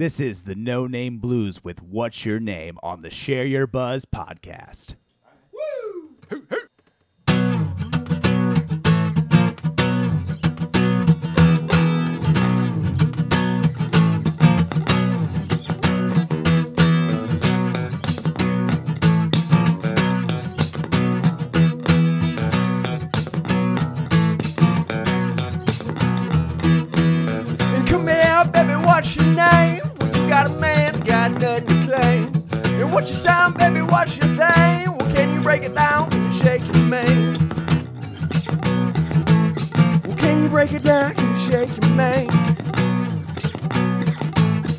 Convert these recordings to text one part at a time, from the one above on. This is the No Name Blues with What's Your Name on the Share Your Buzz podcast. Woo! Hoot, hoot. What's your sound, baby? What's your thing? Well, can you break it down? Can you shake your mane? Well, can you break it down? Can you shake your mane?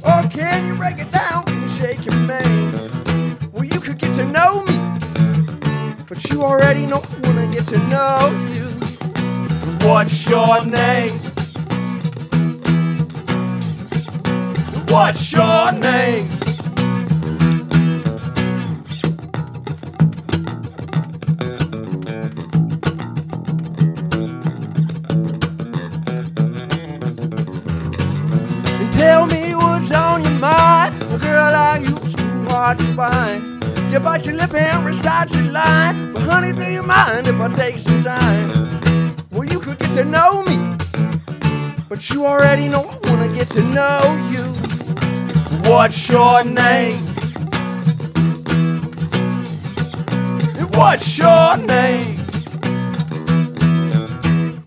Or can you break it down? Can you shake your mane? Well, you could get to know me, but you already know I wanna get to know you. What's your name? What's your name? You bite your lip and recite your line. But honey, do you mind if I take some time? Well, you could get to know me, but you already know I wanna get to know you. What's your name? What's your name?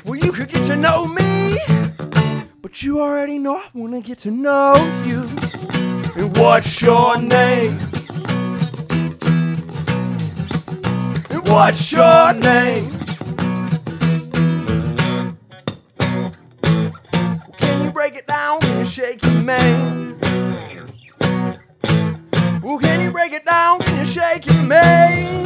Well, you could get to know me, but you already know I wanna get to know you. And what's your name? What's your name? Can you break it down? Can you shake your mane? Well, can you break it down? Can you shake your mane?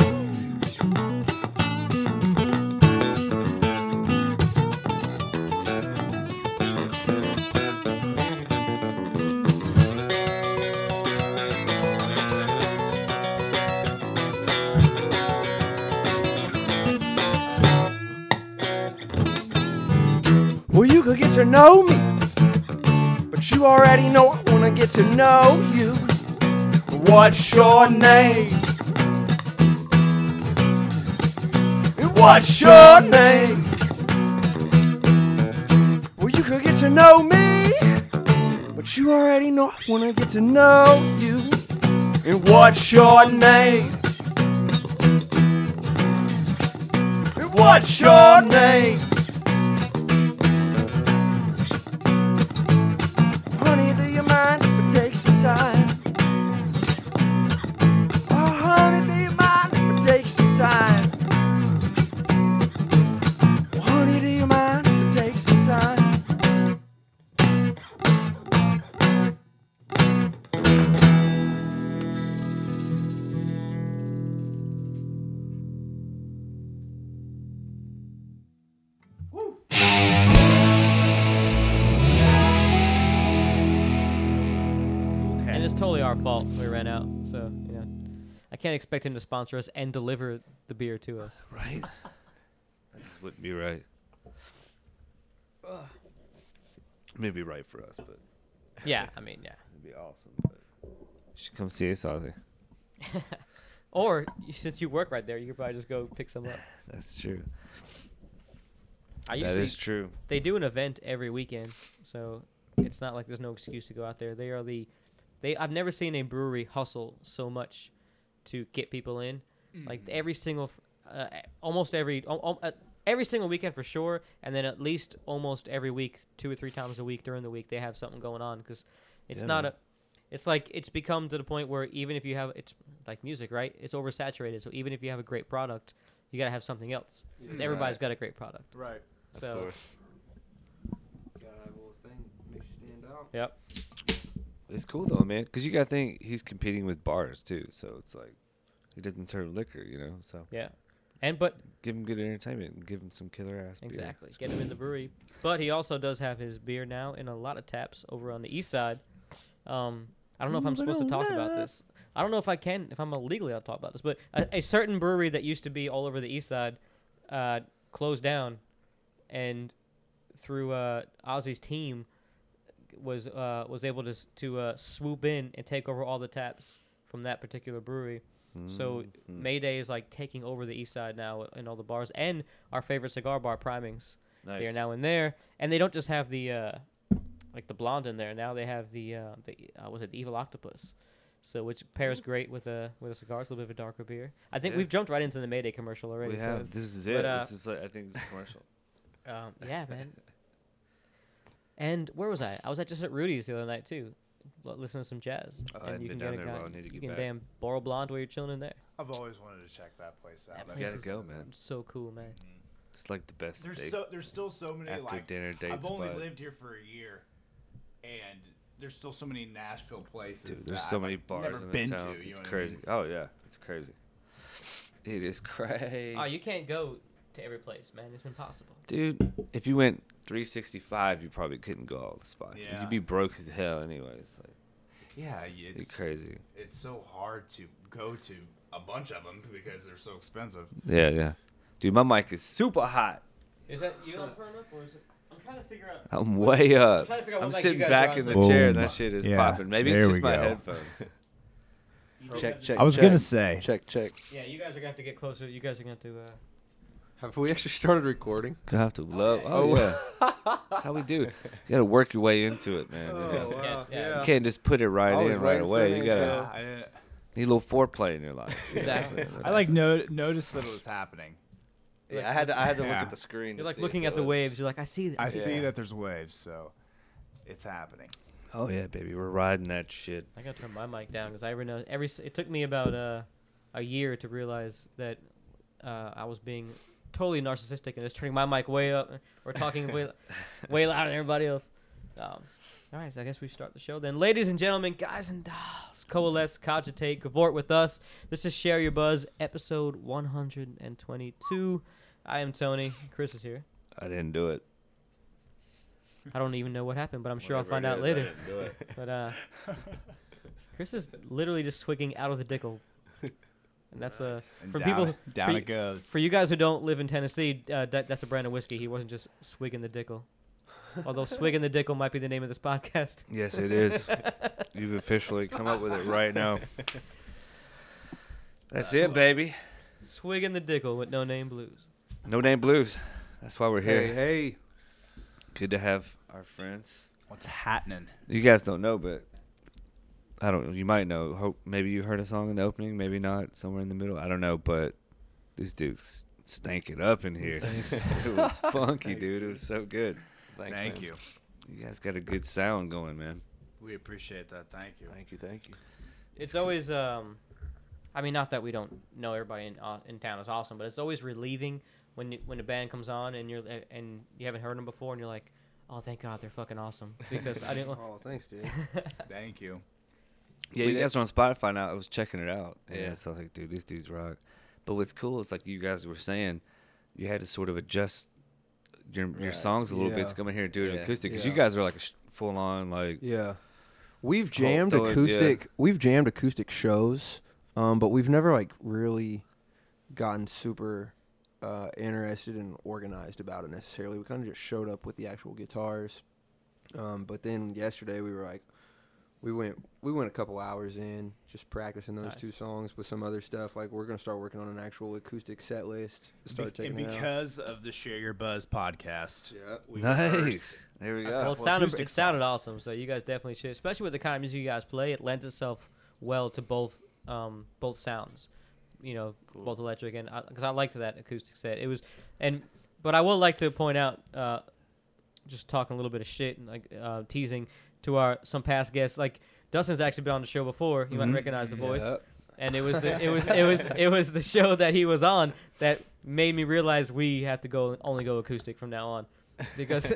Get to know me, but you already know I wanna get to know you. What's your name? What's your name? Well, you could get to know me, but you already know I wanna get to know you. And what's your name? And what's your name? Can't expect him to sponsor us and deliver the beer to us. Right? That just wouldn't be right. Maybe right for us, but... Yeah, I mean, yeah. It'd be awesome, but... You should come see us, Ozzy. Or, since you work right there, you could probably just go pick some up. That's true. That is true. They do an event every weekend, so it's not like there's no excuse to go out there. They are the... I've never seen a brewery hustle so much to get people in. Like every single every single weekend for sure, and then at least almost every week, 2 or 3 times a week during the week, they have something going on, because it's not a, it's like it's become to the point where even if you have, it's like music, right? It's oversaturated, so even if you have a great product, you got to have something else, because everybody's got a great product, right? So of course. Gotta have a little thing that makes you stand out. Yep. It's cool, though, man, because you got to think he's competing with bars, too. So it's like he doesn't serve liquor, you know? So yeah. But give him good entertainment and give him some killer-ass beer. Exactly. Get him in the brewery. But he also does have his beer now in a lot of taps over on the east side. I don't know if I'm supposed to talk about this. I don't know if I can, if I'm illegally allowed to talk about this. But a certain brewery that used to be all over the east side closed down, and through Ozzy's team... was able to swoop in and take over all the taps from that particular brewery. So Mayday is like taking over the east side now in all the bars, and our favorite cigar bar, Primings. Nice. They are now in there, and they don't just have the like the blonde in there. Now they have the Evil Octopus, so which pairs great with a cigar. It's a little bit of a darker beer. I think we've jumped right into the Mayday commercial already. We have. This is it. This is I think this is a commercial. Yeah, man. And where was I? I was just at Rudy's the other night too. Listen to some jazz. And you can get a guy. You can damn borrow blonde while you're chilling in there. I've always wanted to check that place out. You gotta go, man. So cool, man. Mm-hmm. It's like the best. There's still so many after like dinner dates. I've only lived here for a year, and there's still so many Nashville places. Dude, there's so many bars in this town. It's crazy. I mean? Oh yeah, it's crazy. It is crazy. Oh, you can't go to every place, man. It's impossible. Dude, if you went 365, you probably couldn't go all the spots. Yeah. You'd be broke as hell anyways. Like, yeah, it's crazy. It's so hard to go to a bunch of them because they're so expensive. Yeah, yeah. Dude, my mic is super hot. Is that you on front up, or is it? I'm trying to figure out. I'm way up. I'm sitting back in the chair, and that shit is popping. Maybe it's just my headphones. Check. I was gonna say. Check. Yeah, you guys are gonna have to get closer. You guys are gonna have to. Have we actually started recording? Gonna have to love. Oh yeah. That's how we do. You gotta work your way into it, man. Oh, wow. Yeah. You can't just put it right in right away. You gotta need a little foreplay in your life. Exactly. I noticed that it was happening. Yeah, like, I had to look at the screen. You're like looking at the waves. You're like, I see this. I see that there's waves, so it's happening. Oh yeah, baby, we're riding that shit. I gotta turn my mic down because it took me about a year to realize that I was being totally narcissistic and just turning my mic way up or talking way louder than everybody else. All right, so I guess we start the show then. Ladies and gentlemen, guys and dolls, coalesce, cogitate, cavort with us. This is Share Your Buzz, episode 122. I am Tony. Chris is here. I didn't do it. I don't even know what happened, but I'm sure I'll find out later. I didn't do it. But Chris is literally just swigging out of the dickle. And that's for people. Down it goes. For you guys who don't live in Tennessee, that's a brand of whiskey. He wasn't just swigging the dickle. Although Swig and the Dickle might be the name of this podcast. Yes, it is. You've officially come up with it right now. That's it, baby. Swig and the Dickle with No Name Blues. No Name Blues. That's why we're here. Hey. Good to have our friends. What's happening? You guys don't know, but I don't know. You might know. Maybe you heard a song in the opening. Maybe not. Somewhere in the middle. I don't know, but these dudes stank it up in here. It was funky, dude. It was so good. Thank you. You guys got a good sound going, man. We appreciate that. Thank you. It's always, I mean, not that we don't know everybody in town is awesome, but it's always relieving when a band comes on and you haven't heard them before and you're like, oh, thank God they're fucking awesome because I didn't. Oh, thanks, dude. Thank you. Yeah, you guys are on Spotify now. I was checking it out. Yeah, so I was like, dude, these dudes rock. But what's cool is like you guys were saying, you had to sort of adjust your songs a little bit to come in here and do it acoustic because you guys are like full on like we've jammed acoustic we've jammed acoustic shows but we've never like really gotten super interested and organized about it necessarily. We kind of just showed up with the actual guitars but then yesterday we were like we went a couple hours in just practicing those two songs with some other stuff. Like, we're going to start working on an actual acoustic set list. Because of the Share Your Buzz podcast. Yeah. Nice. There we go. Well, it sounded awesome, so you guys definitely should. Especially with the kind of music you guys play, it lends itself well to both sounds. You know, cool. Both electric and... Because I liked that acoustic set. It was... But I would like to point out, just talking a little bit of shit and like teasing... to some past guests, like Dustin's actually been on the show before. You might recognize the voice, and it was the show that he was on that made me realize we have to only go acoustic from now on, because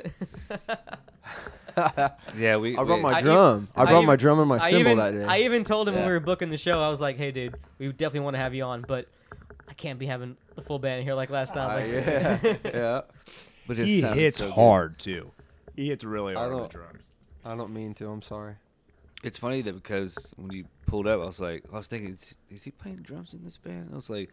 yeah, I brought my drum. I brought my drum and my cymbal that day. I even told him when we were booking the show, I was like, "Hey, dude, we definitely want to have you on, but I can't be having the full band here like last time." But he hits hard too. He hits really hard on the drums. I don't mean to. I'm sorry. It's funny that because when you pulled up, I was thinking, is he playing drums in this band? I was like,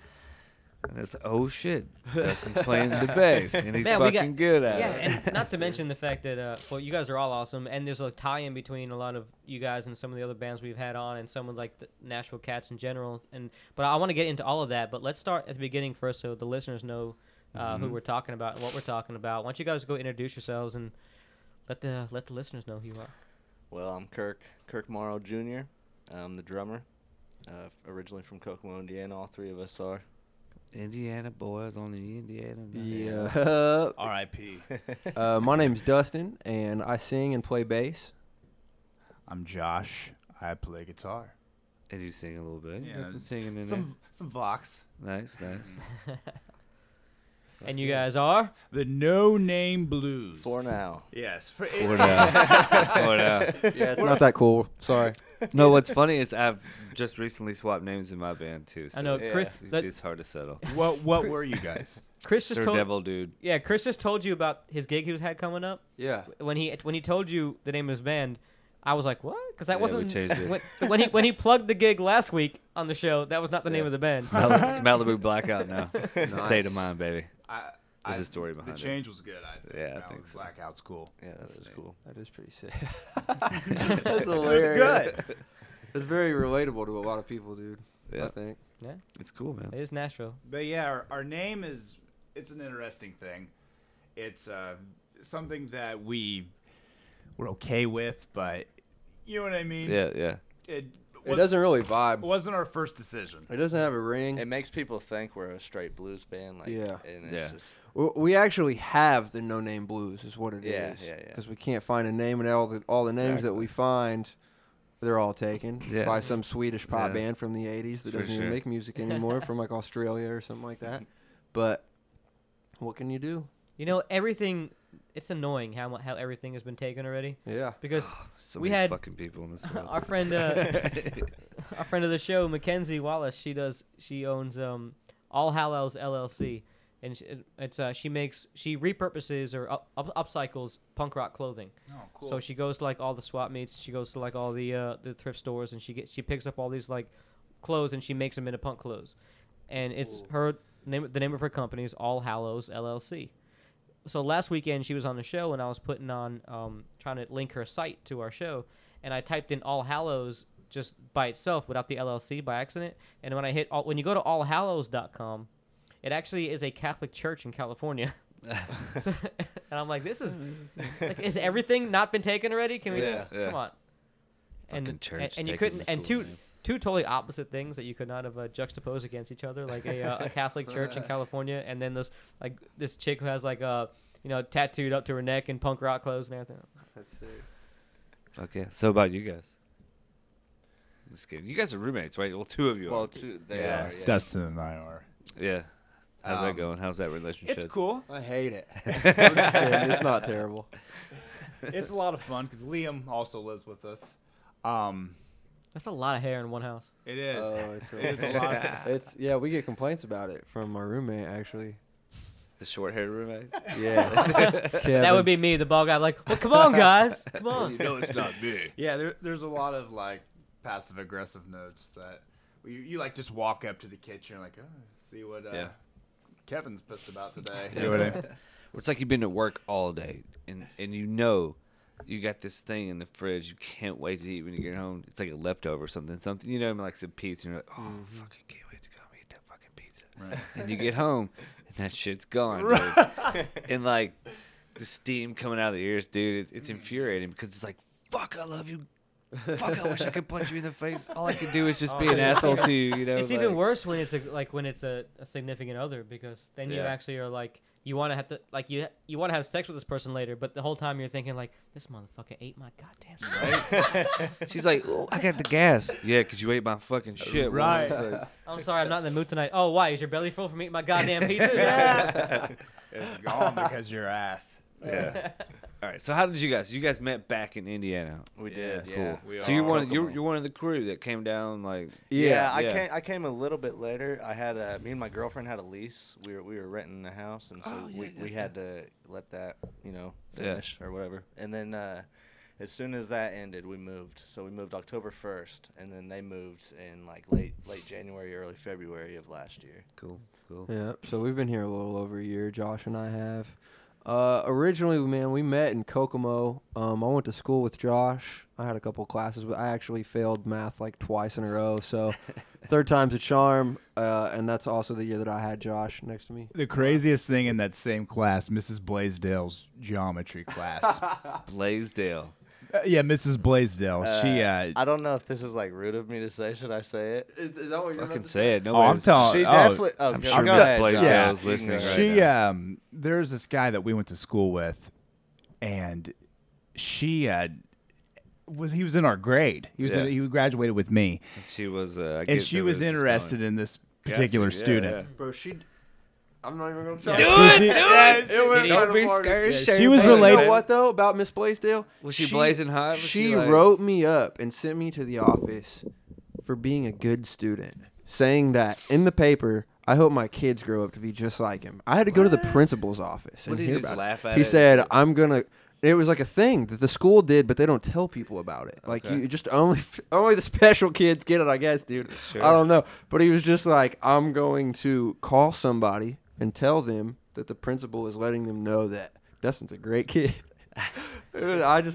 And it's oh shit, Dustin's playing the bass, and he's fucking good at it. Yeah, and not to mention the fact that well, you guys are all awesome, and there's a tie-in between a lot of you guys and some of the other bands we've had on, and some of like the Nashville Cats in general. And but I want to get into all of that, but let's start at the beginning first, so the listeners know who we're talking about and what we're talking about. Why don't you guys go introduce yourselves and let the listeners know who you are. Well, I'm Kirk Morrow, Jr. I'm the drummer, originally from Kokomo, Indiana. All three of us are. Indiana boys on the Indiana. Yeah. R.I.P. My name's Dustin, and I sing and play bass. I'm Josh. I play guitar. And you sing a little bit. Yeah, got some singing in there. Some vox. Nice. And you guys are? The No Name Blues. For now. Yes. For now. Yeah, it's not that cool. Sorry. No, what's funny is I've just recently swapped names in my band, too. So I know. Chris, it's hard to settle. What were you guys? Chris just told Devil Dude. Yeah, Chris just told you about his gig he had coming up. Yeah. When he told you the name of his band, I was like, what? Because that wasn't when he plugged the gig last week on the show. That was not the name of the band. It's Malibu Blackout now. It's a state of mind, baby. There's a story behind it. The change was good. I think so. Blackout's cool. Yeah, that is cool. That is pretty sick. That's hilarious. It's good. It's very relatable to a lot of people, dude. Yeah. I think. Yeah, it's cool, man. It is Nashville. But yeah, our name is. It's an interesting thing. It's something that we're okay with, but you know what I mean? Yeah. It doesn't really vibe. It wasn't our first decision. It doesn't have a ring. It makes people think we're a straight blues band. Like, yeah. And it's just, we actually have the No Name Blues is what it is. Yeah, because we can't find a name, and all the names that we find, they're all taken by some Swedish pop band from the 80s that doesn't even make music anymore, from like Australia or something like that. But what can you do? You know, everything... It's annoying how everything has been taken already. Yeah. Because so we had fucking people in this world. Our friend our friend of the show, Mackenzie Wallace, she owns All Hallows LLC, and she repurposes or upcycles punk rock clothing. Oh, cool. So she goes to like all the swap meets, she goes to like all the thrift stores, and she picks up all these like clothes and she makes them into punk clothes. And it's her name, the name of her company is All Hallows LLC. So last weekend she was on the show, and I was putting on trying to link her site to our show, and I typed in All Hallows just by itself without the LLC by accident, and when you go to allhallows.com, it actually is a Catholic church in California. So, and I'm like, this is like, is everything not been taken already? Can we do it? Come on. And you couldn't, and two totally opposite things that you could not have juxtaposed against each other, like a Catholic church in California, and then this chick who has like tattooed up to her neck and punk rock clothes and everything. That's it. Okay, so about you guys? Just kidding. You guys are roommates, right? Well, two of you. Well, they are. Yeah. Dustin and I are. Yeah. How's that going? How's that relationship? It's cool. I hate it. It's not terrible. It's a lot of fun because Liam also lives with us. That's a lot of hair in one house. It is. Oh, it is a lot of hair. We get complaints about it from our roommate, actually. The short-haired roommate? Yeah. That would be me, the bald guy. Like, well, come on, guys. Come on. You know it's not me. Yeah, there's a lot of, like, passive-aggressive notes that you like, just walk up to the kitchen and, like, see what Kevin's pissed about today. You know what I mean? It's like you've been at work all day, and you know... You got this thing in the fridge. You can't wait to eat when you get home. It's like a leftover or something. You know, like some pizza. And you're like, fucking can't wait to go home and eat that fucking pizza. Right. And you get home, and that shit's gone, dude. And, like, the steam coming out of the ears, dude, it's infuriating because it's like, fuck, I love you. Fuck, I wish I could punch you in the face. All I could do is just be an asshole to you, you know? It's like, even worse when it's, a significant other, because then you actually are, like, you want to have to you want to have sex with this person later, but the whole time you're thinking like, this motherfucker ate my goddamn shit. She's like, oh, I got the gas. Yeah, cause you ate my fucking shit. Right. Like, I'm sorry, I'm not in the mood tonight. Oh, why? Is your belly full from eating my goddamn pizza? Yeah. It's gone because your ass. Yeah. All right. So how did you guys? You guys met back in Indiana. We did. Yes. Cool. Yeah. So you're one of the crew that came down like. I came a little bit later. I had me and my girlfriend had a lease. We were renting a house, and so we had to let that finish or whatever. And then As soon as that ended, we moved. So we moved October 1st, and then they moved in like late January, early February of last year. Cool. Yeah, so we've been here a little over a year, Josh and I have. Originally, man, we met in Kokomo. I went to school with Josh. I had a couple classes, but I actually failed math like twice in a row, so third time's a charm, and that's also the year that I had Josh next to me. The craziest thing in that same class, Mrs. Blaisdell's geometry class. Blaisdell. Yeah, Mrs. Blaisdell. I don't know if this is like rude of me to say. Should I say it? Is that what you're fucking say it. No, I'm talking. I'm sure Mrs. Blaisdell's listening right now. There's this guy that we went to school with, and he was in our grade. He graduated with me. And she was. She was interested in this particular student. Yeah. Bro, she. I'm not even gonna tell you. Do it. She was related. You know what though about Miss Blaisdell? Was she blazing hot? She wrote me up and sent me to the office for being a good student, saying that in the paper. I hope my kids grow up to be just like him. I had to go to the principal's office and hear about it. He said, "I'm gonna." It was like a thing that the school did, but they don't tell people about it. Like, you just only the special kids get it, I guess, dude. Sure. I don't know, but he was just like, "I'm going to call somebody." And tell them that the principal is letting them know that Dustin's a great kid. It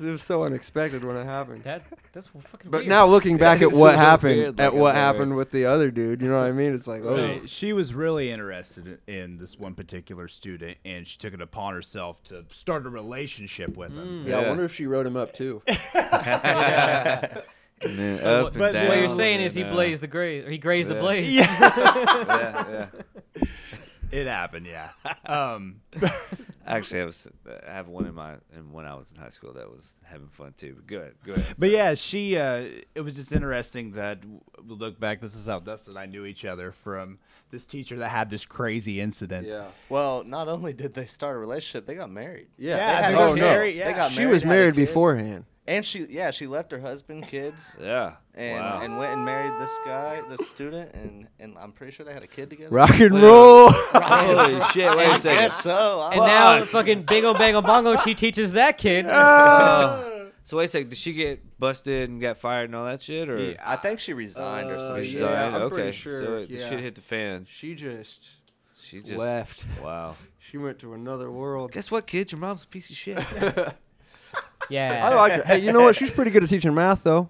was so unexpected when it happened. That's fucking. But weird. Now looking back at what happened, weird, like, at what happened with the other dude, you know what I mean? It's like, oh. So she was really interested in this one particular student, and she took it upon herself to start a relationship with him. I wonder if she wrote him up too. And so up but down, what you're saying is he blazed the graze, or he grazed the blaze. Yeah. It happened, yeah. Actually, I have one when I was in high school that was having fun too. But go ahead. But yeah, she. It was just interesting that we'll look back. This is how Dustin and I knew each other from this teacher that had this crazy incident. Yeah. Well, not only did they start a relationship, they got married. Yeah. They got married. Yeah. She was married beforehand. And she left her husband, kids, and went and married this guy, this student, and I'm pretty sure they had a kid together. Rock and roll! Holy shit! Wait a second. I guess so. And now the fucking big ol' bango bongo, she teaches that kid. So wait a second, did she get busted and got fired and all that shit, or I think she resigned or something? Yeah, I'm pretty sure. So the shit hit the fan. She just left. Wow. She went to another world. Guess what, kids? Your mom's a piece of shit. Yeah, I like her. Hey, you know what? She's pretty good at teaching math, though.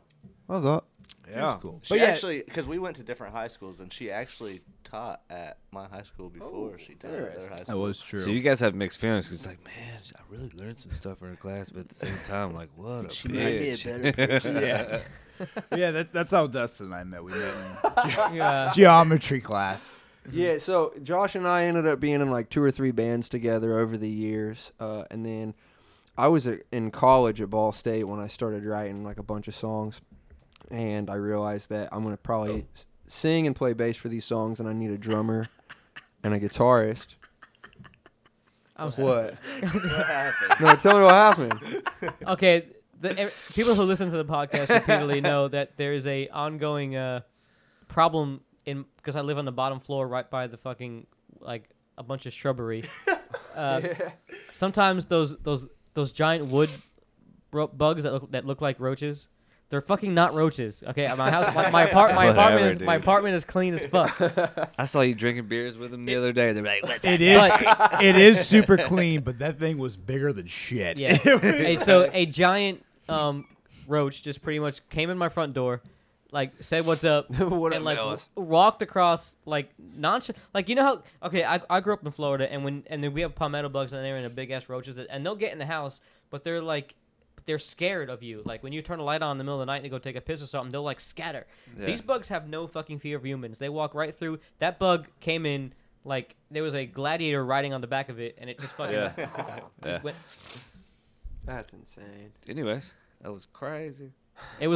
I thought. Yeah, she's cool. She actually, because we went to different high schools, and she actually taught at my high school before she taught at their high school. That was true. So you guys have mixed feelings. It's like, man, I really learned some stuff in her class, but at the same time, like, what a she bitch. She might be a better person. Yeah, that's how Dustin and I met. We met in geometry class. Yeah, so Josh and I ended up being in like 2 or 3 bands together over the years, and then. I was in college at Ball State when I started writing like a bunch of songs, and I realized that I'm going to probably sing and play bass for these songs, and I need a drummer and a guitarist. What? What happened? No, tell me what happened. Okay, people who listen to the podcast repeatedly know that there is a ongoing problem because I live on the bottom floor right by the fucking, like, a bunch of shrubbery. Sometimes those giant wood bugs that look like roaches, they're fucking not roaches. Okay, my house, my apartment is clean as fuck. I saw you drinking beers with them the other day. They're like, it is super clean, but that thing was bigger than shit. Yeah. So a giant roach just pretty much came in my front door, like said what's up, and like walked across like you know how I grew up in Florida, and then we have palmetto bugs in there and the big ass roaches and they'll get in the house, but they're scared of you. Like when you turn a light on in the middle of the night and go take a piss or something, they'll like scatter. Yeah. These bugs have no fucking fear of humans. They walk right through. That bug came in like there was a gladiator riding on the back of it, and it just fucking went. That's insane. Anyways, that was crazy. It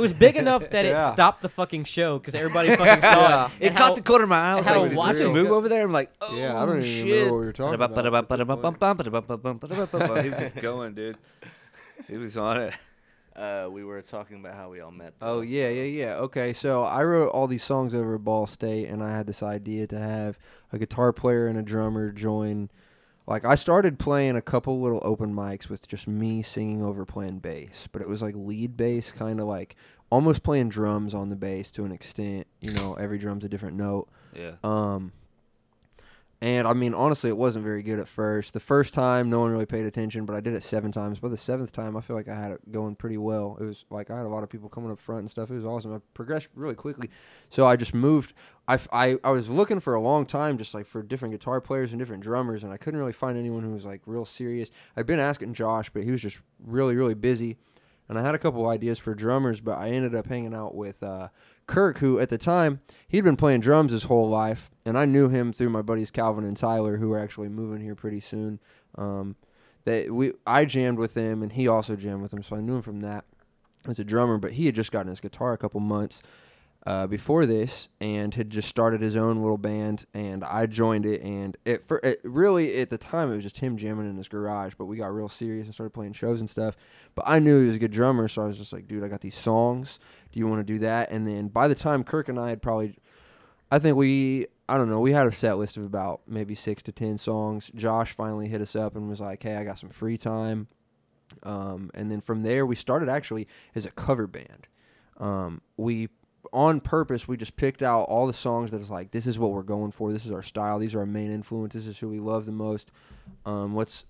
was big enough that it stopped the fucking show because everybody fucking saw it. It caught the corner of my eye. I was like, watch it move over there. I'm like, oh shit. Yeah, I don't even remember what we were talking about. He was just going, dude. He was on it. We were talking about how we all met. Oh, yeah. Okay, so I wrote all these songs over at Ball State, and I had this idea to have a guitar player and a drummer join Like, I started playing a couple little open mics with just me singing over playing bass, but it was like lead bass, kind of like almost playing drums on the bass to an extent. You know, every drum's a different note. Yeah. And, I mean, honestly, it wasn't very good at first. The first time, no one really paid attention, but I did it 7 times. By the 7th time, I feel like I had it going pretty well. It was like I had a lot of people coming up front and stuff. It was awesome. I progressed really quickly. So I just moved. I was looking for a long time just, like, for different guitar players and different drummers, and I couldn't really find anyone who was, like, real serious. I'd been asking Josh, but he was just really, really busy. And I had a couple ideas for drummers, but I ended up hanging out with Kirk, who at the time, he'd been playing drums his whole life. And I knew him through my buddies Calvin and Tyler, who are actually moving here pretty soon. I jammed with him, and he also jammed with him, so I knew him from that as a drummer. But he had just gotten his guitar a couple months before this and had just started his own little band, and I joined it. And it really, at the time, it was just him jamming in his garage, but we got real serious and started playing shows and stuff. But I knew he was a good drummer, so I was just like, dude, I got these songs. Do you want to do that? And then by the time Kirk and I had probably, I think we had a set list of about maybe 6 to 10 songs. Josh finally hit us up and was like, hey, I got some free time. And then from there, we started actually as a cover band. On purpose, we just picked out all the songs that is like, this is what we're going for. This is our style. These are our main influences. This is who we love the most.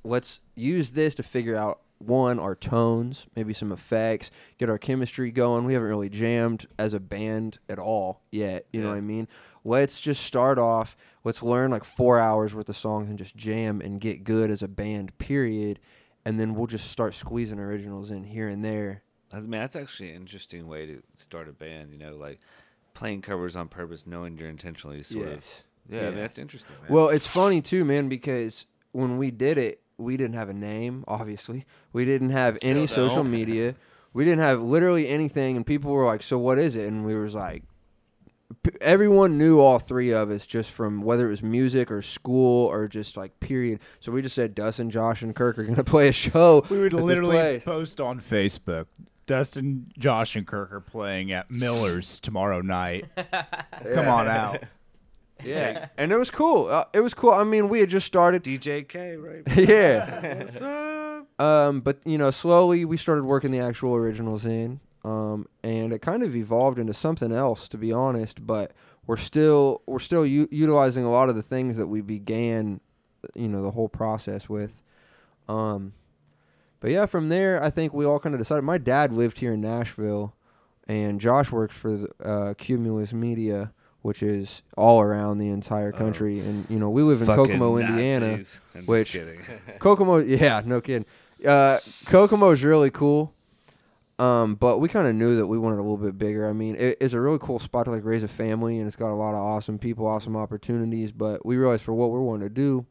Let's use this to figure out, one, our tones, maybe some effects, get our chemistry going. We haven't really jammed as a band at all yet. You know what I mean? Let's just start off. Let's learn like 4 hours worth of songs and just jam and get good as a band, period. And then we'll just start squeezing originals in here and there. I mean, that's actually an interesting way to start a band, you know, like playing covers on purpose, knowing you're intentionally sort of. Yeah, I mean, that's interesting, man. Well, it's funny, too, man, because when we did it, we didn't have a name, obviously. We didn't have any social media. We didn't have literally anything, and people were like, so what is it? And we was like, everyone knew all three of us just from whether it was music or school or just like period. So we just said Dustin, Josh, and Kirk are going to play a show. We would literally post on Facebook. Dustin, Josh, and Kirk are playing at Miller's tomorrow night. Come on out. Yeah. And it was cool. I mean, we had just started. DJK, right? Yeah. What's up? But, you know, slowly we started working the actual originals in. And it kind of evolved into something else, to be honest. But we're still utilizing a lot of the things that we began, you know, the whole process with. But yeah, from there, I think we all kind of decided. My dad lived here in Nashville, and Josh works for the, Cumulus Media, which is all around the entire country. And you know, we live in Kokomo, Indiana, which Kokomo, yeah, no kidding. Kokomo is really cool. But we kind of knew that we wanted a little bit bigger. I mean, it's a really cool spot to like raise a family, and it's got a lot of awesome people, awesome opportunities. But we realized for what we're wanting to do,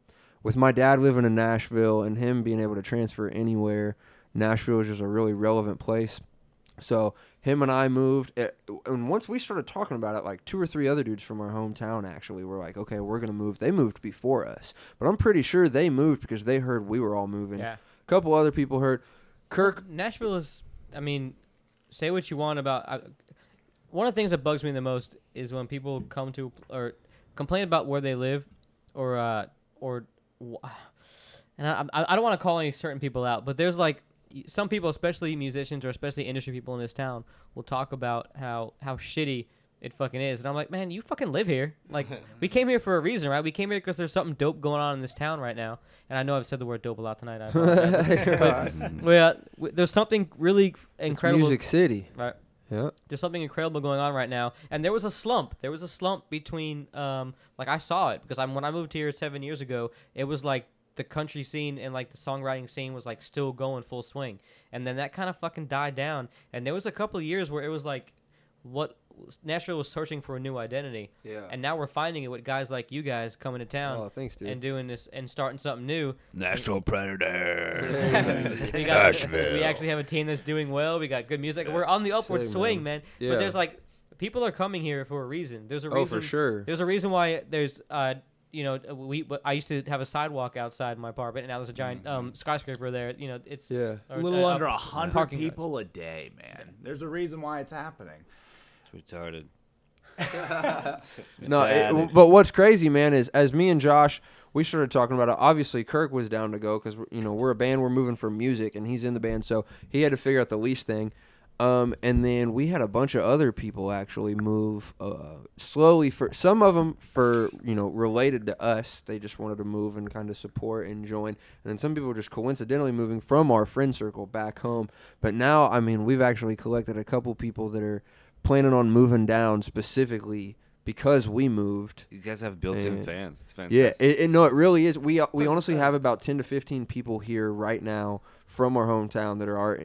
with my dad living in Nashville and him being able to transfer anywhere, Nashville is just a really relevant place. So him and I moved, and once we started talking about it, like 2 or 3 other dudes from our hometown actually were like, okay, we're going to move. They moved before us, but I'm pretty sure they moved because they heard we were all moving. Yeah. A couple other people heard. Kirk. Nashville is... I mean, say what you want about... one of the things that bugs me the most is when people come to or complain about where they live and I don't want to call any certain people out, but there's like some people, especially musicians or especially industry people in this town, will talk about how shitty it fucking is. And I'm like, man, you fucking live here. Like, we came here for a reason, right? We came here because there's something dope going on in this town right now. And I know I've said the word dope a lot tonight. There's something really incredible. It's Music City. Right. Yeah. There's something incredible going on right now. And there was a slump. There was a slump between, like, I saw it. Because when I moved here 7 years ago, it was like the country scene and, like, the songwriting scene was, like, still going full swing. And then that kind of fucking died down. And there was a couple of years where it was like, what... Nashville was searching for a new identity, and now we're finding it with guys like you guys coming to town. Oh, thanks, dude. And doing this and starting something new. Nashville Predators. Nashville. We actually have a team that's doing well. We got good music. Yeah. We're on the upward swing, man. Yeah. But there's like people are coming here for a reason. There's a reason. Oh, for sure. There's a reason why there's you know, I used to have a sidewalk outside my apartment, and now there's a giant skyscraper there. You know, it's a little under 100 people a day, man. Yeah. There's a reason why it's happening. Retarded. No, but what's crazy, man, is as me and Josh, we started talking about it. Obviously, Kirk was down to go because, you know, we're a band. We're moving for music, and he's in the band, so he had to figure out the lease thing. And then we had a bunch of other people actually move slowly. For some of them, for, you know, related to us, they just wanted to move and kind of support and join. And then some people were just coincidentally moving from our friend circle back home. But now, I mean, we've actually collected a couple people that are planning on moving down specifically because we moved. You guys have built-in fans. It's fantastic. Yeah, no, it really is. We honestly have about 10 to 15 people here right now from our hometown that are our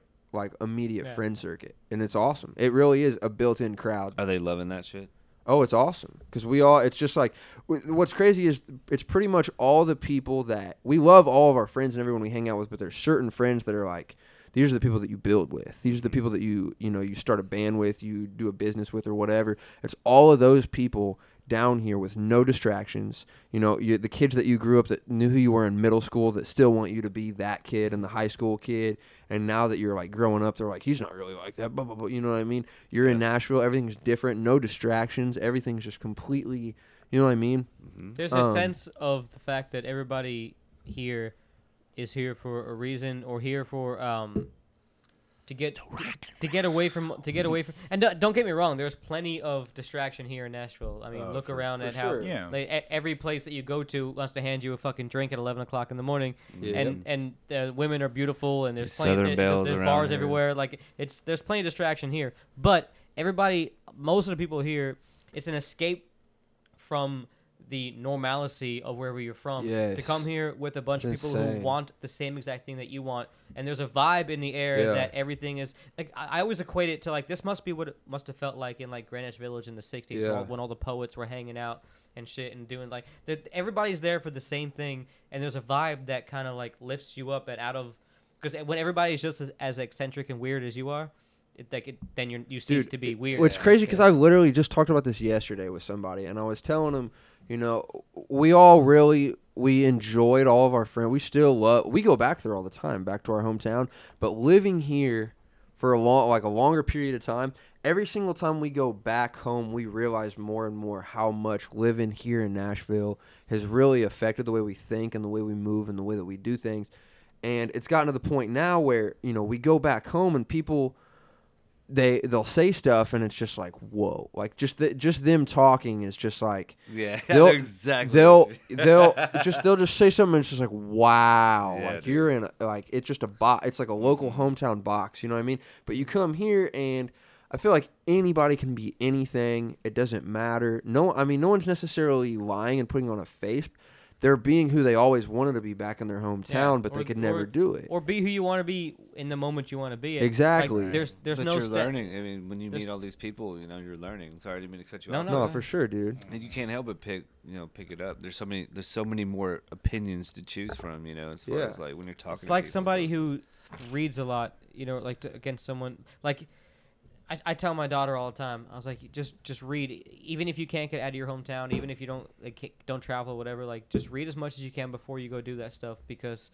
immediate friend circuit, and it's awesome. It really is a built-in crowd. Are they loving that shit? Oh, it's awesome, because it's just like, what's crazy is it's pretty much all the people that we love, all of our friends and everyone we hang out with, but there's certain friends that are like, these are the people that you build with. These are the people that you start a band with, you do a business with, or whatever. It's all of those people down here with no distractions. You know, the kids that you grew up that knew who you were in middle school that still want you to be that kid and the high school kid. And now that you're growing up, they're like, he's not really like that. Blah, blah, blah. You know what I mean? You're in Nashville. Everything's different. No distractions. Everything's just completely, you know what I mean? Mm-hmm. There's a sense of the fact that everybody here is here for a reason, or here for to get away from. And don't get me wrong, there's plenty of distraction here in Nashville. I mean, look around at how every place that you go to wants to hand you a fucking drink at 11:00 in the morning, and women are beautiful, and there's bars here. Everywhere. There's plenty of distraction here, but most of the people here, it's an escape from the normalcy of wherever you're from, to come here with a bunch of people who want the same exact thing that you want. And there's a vibe in the air that everything is like, I always equate it to this must be what it must have felt like in Greenwich Village in the 60s when all the poets were hanging out and shit and doing everybody's there for the same thing. And there's a vibe that kind of lifts you up because when everybody's just as eccentric and weird as you are, then you cease to be weird. It's crazy because I literally just talked about this yesterday with somebody, and I was telling him, you know, we enjoyed all of our friends. We still we go back there all the time, back to our hometown. But living here for a longer period of time, every single time we go back home, we realize more and more how much living here in Nashville has really affected the way we think and the way we move and the way that we do things. And it's gotten to the point now where, you know, we go back home and people, they'll say stuff, and it's just like, whoa, just them talking is just like, yeah, they'll just say something, and it's just like, wow, yeah, you're in it's just a box, it's like a local hometown box, you know what I mean? But you come here, and I feel like anybody can be anything. It doesn't matter. No one's necessarily lying and putting on a face. They're being who they always wanted to be back in their hometown, but they could never do it. Or be who you want to be in the moment you want to be at. Exactly. Learning. I mean, when you meet all these people, you know, you're learning. Sorry, I didn't mean to cut you off. No, for sure, dude. And you can't help but pick it up. There's so many more opinions to choose from, you know, as far as when you're talking. It's like people, somebody who reads a lot, you know, against someone I tell my daughter all the time. I was like, just read, even if you can't get out of your hometown, even if you don't travel, whatever. Just read as much as you can before you go do that stuff, because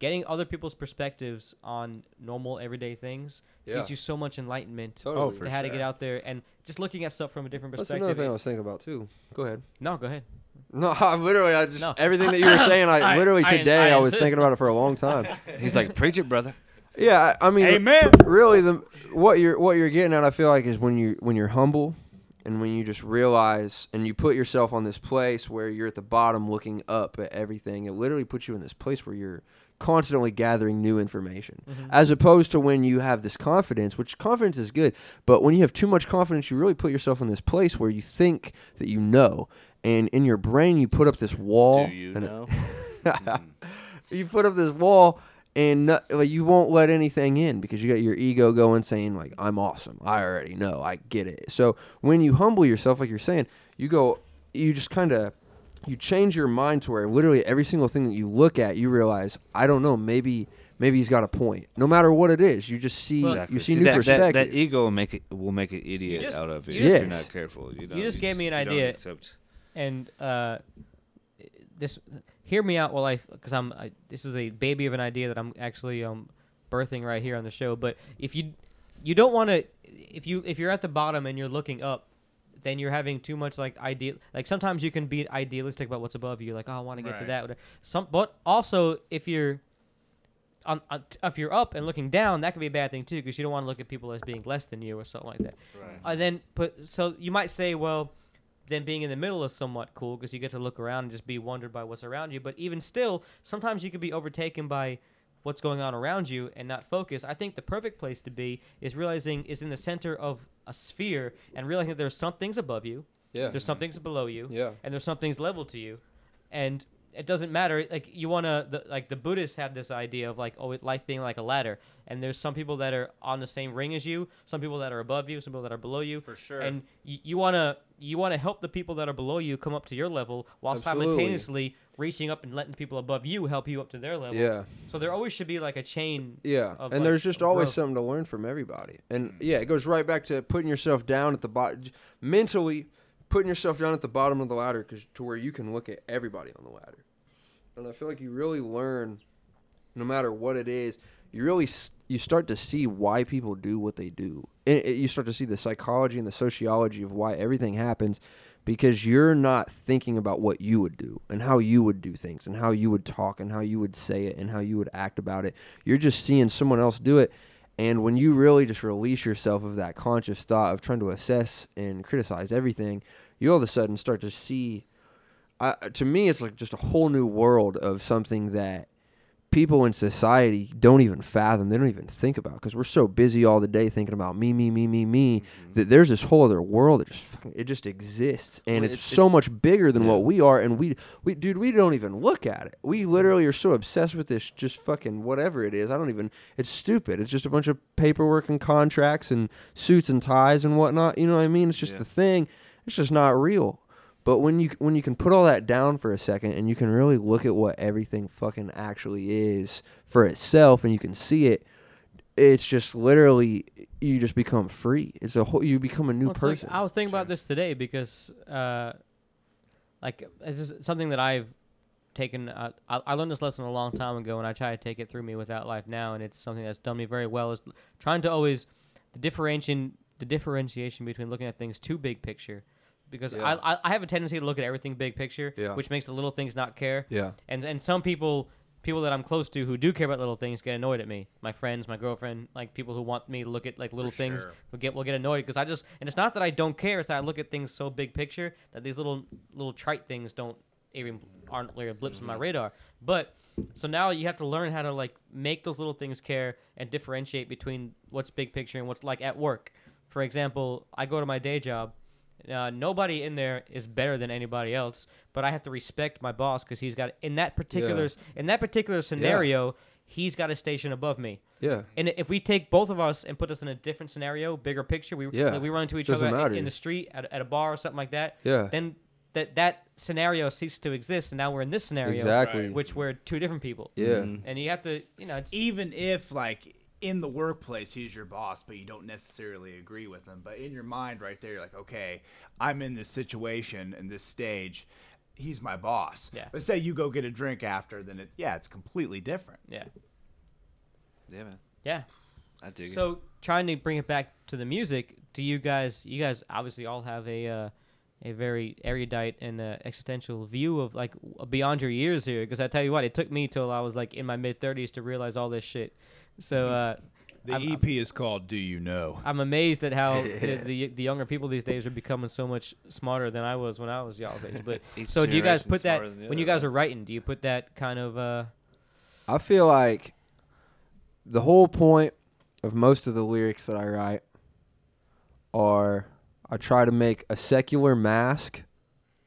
getting other people's perspectives on normal everyday things gives you so much enlightenment to how to get out there and just looking at stuff from a different perspective. That's another thing I was thinking about too. Go ahead. No, go ahead. No, I everything that you were saying. I was thinking about it for a long time. He's like, preach it, brother. Yeah, I mean, amen. Really, what you're getting at, I feel like, is when you're humble, and when you just realize and you put yourself on this place where you're at the bottom looking up at everything. It literally puts you in this place where you're constantly gathering new information, as opposed to when you have this confidence, which confidence is good, but when you have too much confidence, you really put yourself in this place where you think that you know, and in your brain you put up this wall. Do you know? You put up this wall. And you won't let anything in because you got your ego going, saying I'm awesome, I already know, I get it. So when you humble yourself, like you're saying, you change your mind to where literally every single thing that you look at, you realize, I don't know, maybe he's got a point. No matter what it is, you just see new perspectives. That ego will make an idiot out of it if you're not careful. You gave me an idea, and this. Hear me out this is a baby of an idea that I'm actually birthing right here on the show. But if you're at the bottom and you're looking up, then you're having too much like ideal. Like sometimes you can be idealistic about what's above you. Like, oh, I want to get to that. But also if you're if you're up and looking down, that could be a bad thing too, because you don't want to look at people as being less than you or something like that. Right. So you might say, well, then being in the middle is somewhat cool because you get to look around and just be wondered by what's around you. But even still, sometimes you can be overtaken by what's going on around you and not focus. I think the perfect place to be is realizing is in the center of a sphere and realizing that there's some things above you, there's some things below you, and there's some things level to you, and it doesn't matter. Like you wanna, the Buddhists have this idea of like, oh, life being like a ladder, and there's some people that are on the same ring as you, some people that are above you, some people that are below you. For sure. And you wanna help the people that are below you come up to your level while simultaneously reaching up and letting people above you help you up to their level. Yeah. So there always should be like a chain. Yeah. Of, and like, there's just always growth. Something to learn from everybody. And yeah, it goes right back to putting yourself down at the bottom, mentally putting yourself down at the bottom of the ladder, cause to where you can look at everybody on the ladder. And I feel like you really learn, no matter what it is, you start to see why people do what they do. You start to see the psychology and the sociology of why everything happens. Because you're not thinking about what you would do and how you would do things and how you would talk and how you would say it and how you would act about it. You're just seeing someone else do it. And when you really just release yourself of that conscious thought of trying to assess and criticize everything, you all of a sudden start to see, to me, it's like just a whole new world of something that people in society don't even fathom. They don't even think about, because we're so busy all the day thinking about me, mm-hmm. that there's this whole other world that just exists, and it's so much bigger than what we are, and we don't even look at it. We literally are so obsessed with this just fucking whatever it is. It's stupid. It's just a bunch of paperwork and contracts and suits and ties and whatnot. You know what I mean? It's just the thing. It's just not real. But when you can put all that down for a second and you can really look at what everything fucking actually is for itself, and you can see it, it's just literally, you just become free. It's a whole, you become a new person. Like, I was thinking about this today because, it's just something that I've taken. I learned this lesson a long time ago, and I try to take it through me without life now, and it's something that's done me very well. Is trying to always the differentiation between looking at things too big picture. Because I have a tendency to look at everything big picture, which makes the little things not care. Yeah. And some people that I'm close to who do care about little things get annoyed at me. My friends, my girlfriend, like people who want me to look at like little things will get annoyed, because and it's not that I don't care, it's that I look at things so big picture that these little trite things aren't really blips on my radar. But so now you have to learn how to like make those little things care and differentiate between what's big picture and what's like at work. For example, I go to my day job. Nobody in there is better than anybody else, but I have to respect my boss because he's got in that particular scenario, he's got a station above me. Yeah. And if we take both of us and put us in a different scenario, bigger picture, we run into each other in the street at a bar or something like that. Yeah. Then that scenario ceases to exist, and now we're in this scenario, which we're two different people. Yeah. Mm-hmm. And you have to, it's, even if like. In the workplace, he's your boss, but you don't necessarily agree with him. But in your mind right there, you're like, okay, I'm in this situation, in this stage. He's my boss. Yeah. But say you go get a drink after, then it's completely different. Yeah. Yeah, man. Yeah. I dig it. So trying to bring it back to the music, do you guys obviously all have a very erudite and existential view of like beyond your years here? Because I tell you what, it took me till I was like in my mid-30s to realize all this shit. So the EP is called "Do You Know." I'm amazed at how the younger people these days are becoming so much smarter than I was when I was y'all's age. But so do you guys put that when you guys are writing? Do you put that kind of? I feel like the whole point of most of the lyrics that I write are I try to make a secular mask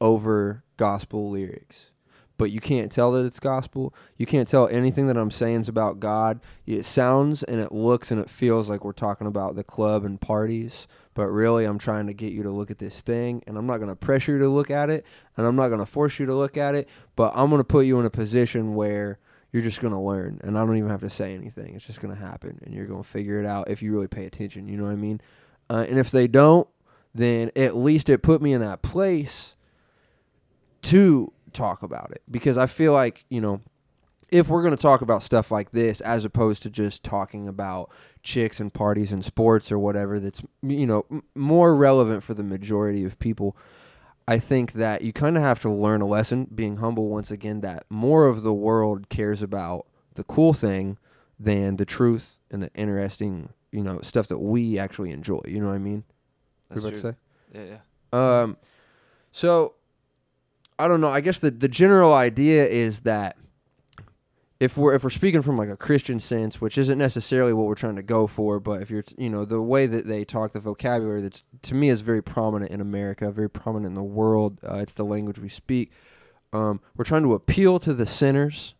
over gospel lyrics. But you can't tell that it's gospel. You can't tell anything that I'm saying is about God. It sounds and it looks and it feels like we're talking about the club and parties. But really, I'm trying to get you to look at this thing. And I'm not going to pressure you to look at it. And I'm not going to force you to look at it. But I'm going to put you in a position where you're just going to learn. And I don't even have to say anything. It's just going to happen. And you're going to figure it out if you really pay attention. You know what I mean? And if they don't, then at least it put me in that place to talk about it, because I feel like if we're going to talk about stuff like this, as opposed to just talking about chicks and parties and sports or whatever, that's, you know, more relevant for the majority of people, I think that you kind of have to learn a lesson, being humble once again, that more of the world cares about the cool thing than the truth and the interesting, you know, stuff that we actually enjoy. You know what I mean? That's true. About to say? Yeah. So, I don't know. I guess the general idea is that if we're speaking from like a Christian sense, which isn't necessarily what we're trying to go for, but if you're, you know, the way that they talk, the vocabulary that's, to me, is very prominent in America, very prominent in the world. It's the language we speak. We're trying to appeal to the sinners,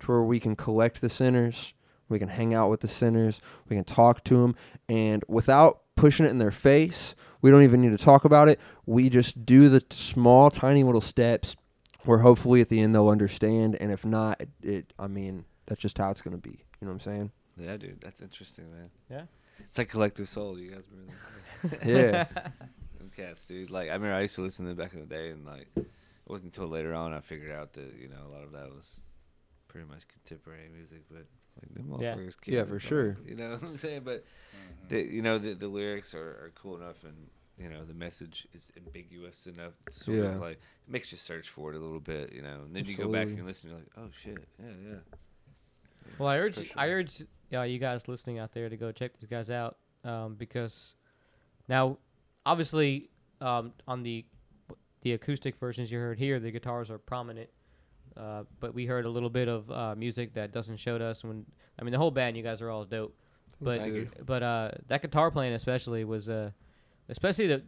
to where we can collect the sinners, we can hang out with the sinners, we can talk to them, and without pushing it in their face, we don't even need to talk about it. We just do the small, tiny little steps, where hopefully at the end they'll understand, and if not, I mean, that's just how it's going to be. You know what I'm saying? Yeah, dude, that's interesting, man. Yeah? It's like Collective Soul, you guys remember that? Yeah. Them cats, dude. Like, I remember I used to listen to them back in the day, and, like, it wasn't until later on I figured out that, you know, a lot of that was pretty much contemporary music, but, like, them motherfuckers came. Yeah, for sure. You know what I'm saying? But, you know, the lyrics are cool enough, and, you know, the message is ambiguous enough to sort of, like, it makes you search for it a little bit, you know. And then you go back and listen, you're like, oh, shit, yeah. Well, I urge you guys listening out there to go check these guys out, because now, obviously, on the acoustic versions you heard here, the guitars are prominent, but we heard a little bit of music that Dustin showed us. I mean, the whole band, you guys are all dope. But that guitar playing especially was... Especially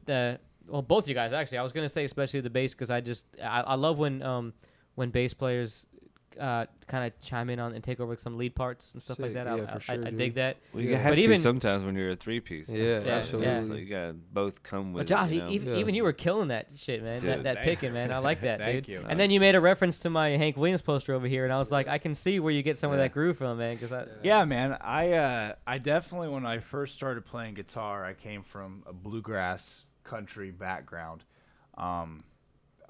both you guys, actually. I was going to say especially the bass, because I love when bass players kind of chime in on and take over some lead parts and stuff. Sick, like that. Yeah, I dig that. Well, you have to sometimes when you're a three-piece. Yeah, absolutely. Yeah. So you got to both come with Josh, you know? Even you were killing that shit, man. Dude, that picking, man. I like that, thank dude. You. And then you made a reference to my Hank Williams poster over here, and I was like, I can see where you get some of that groove from, man. Cause man. I definitely, when I first started playing guitar, I came from a bluegrass country background.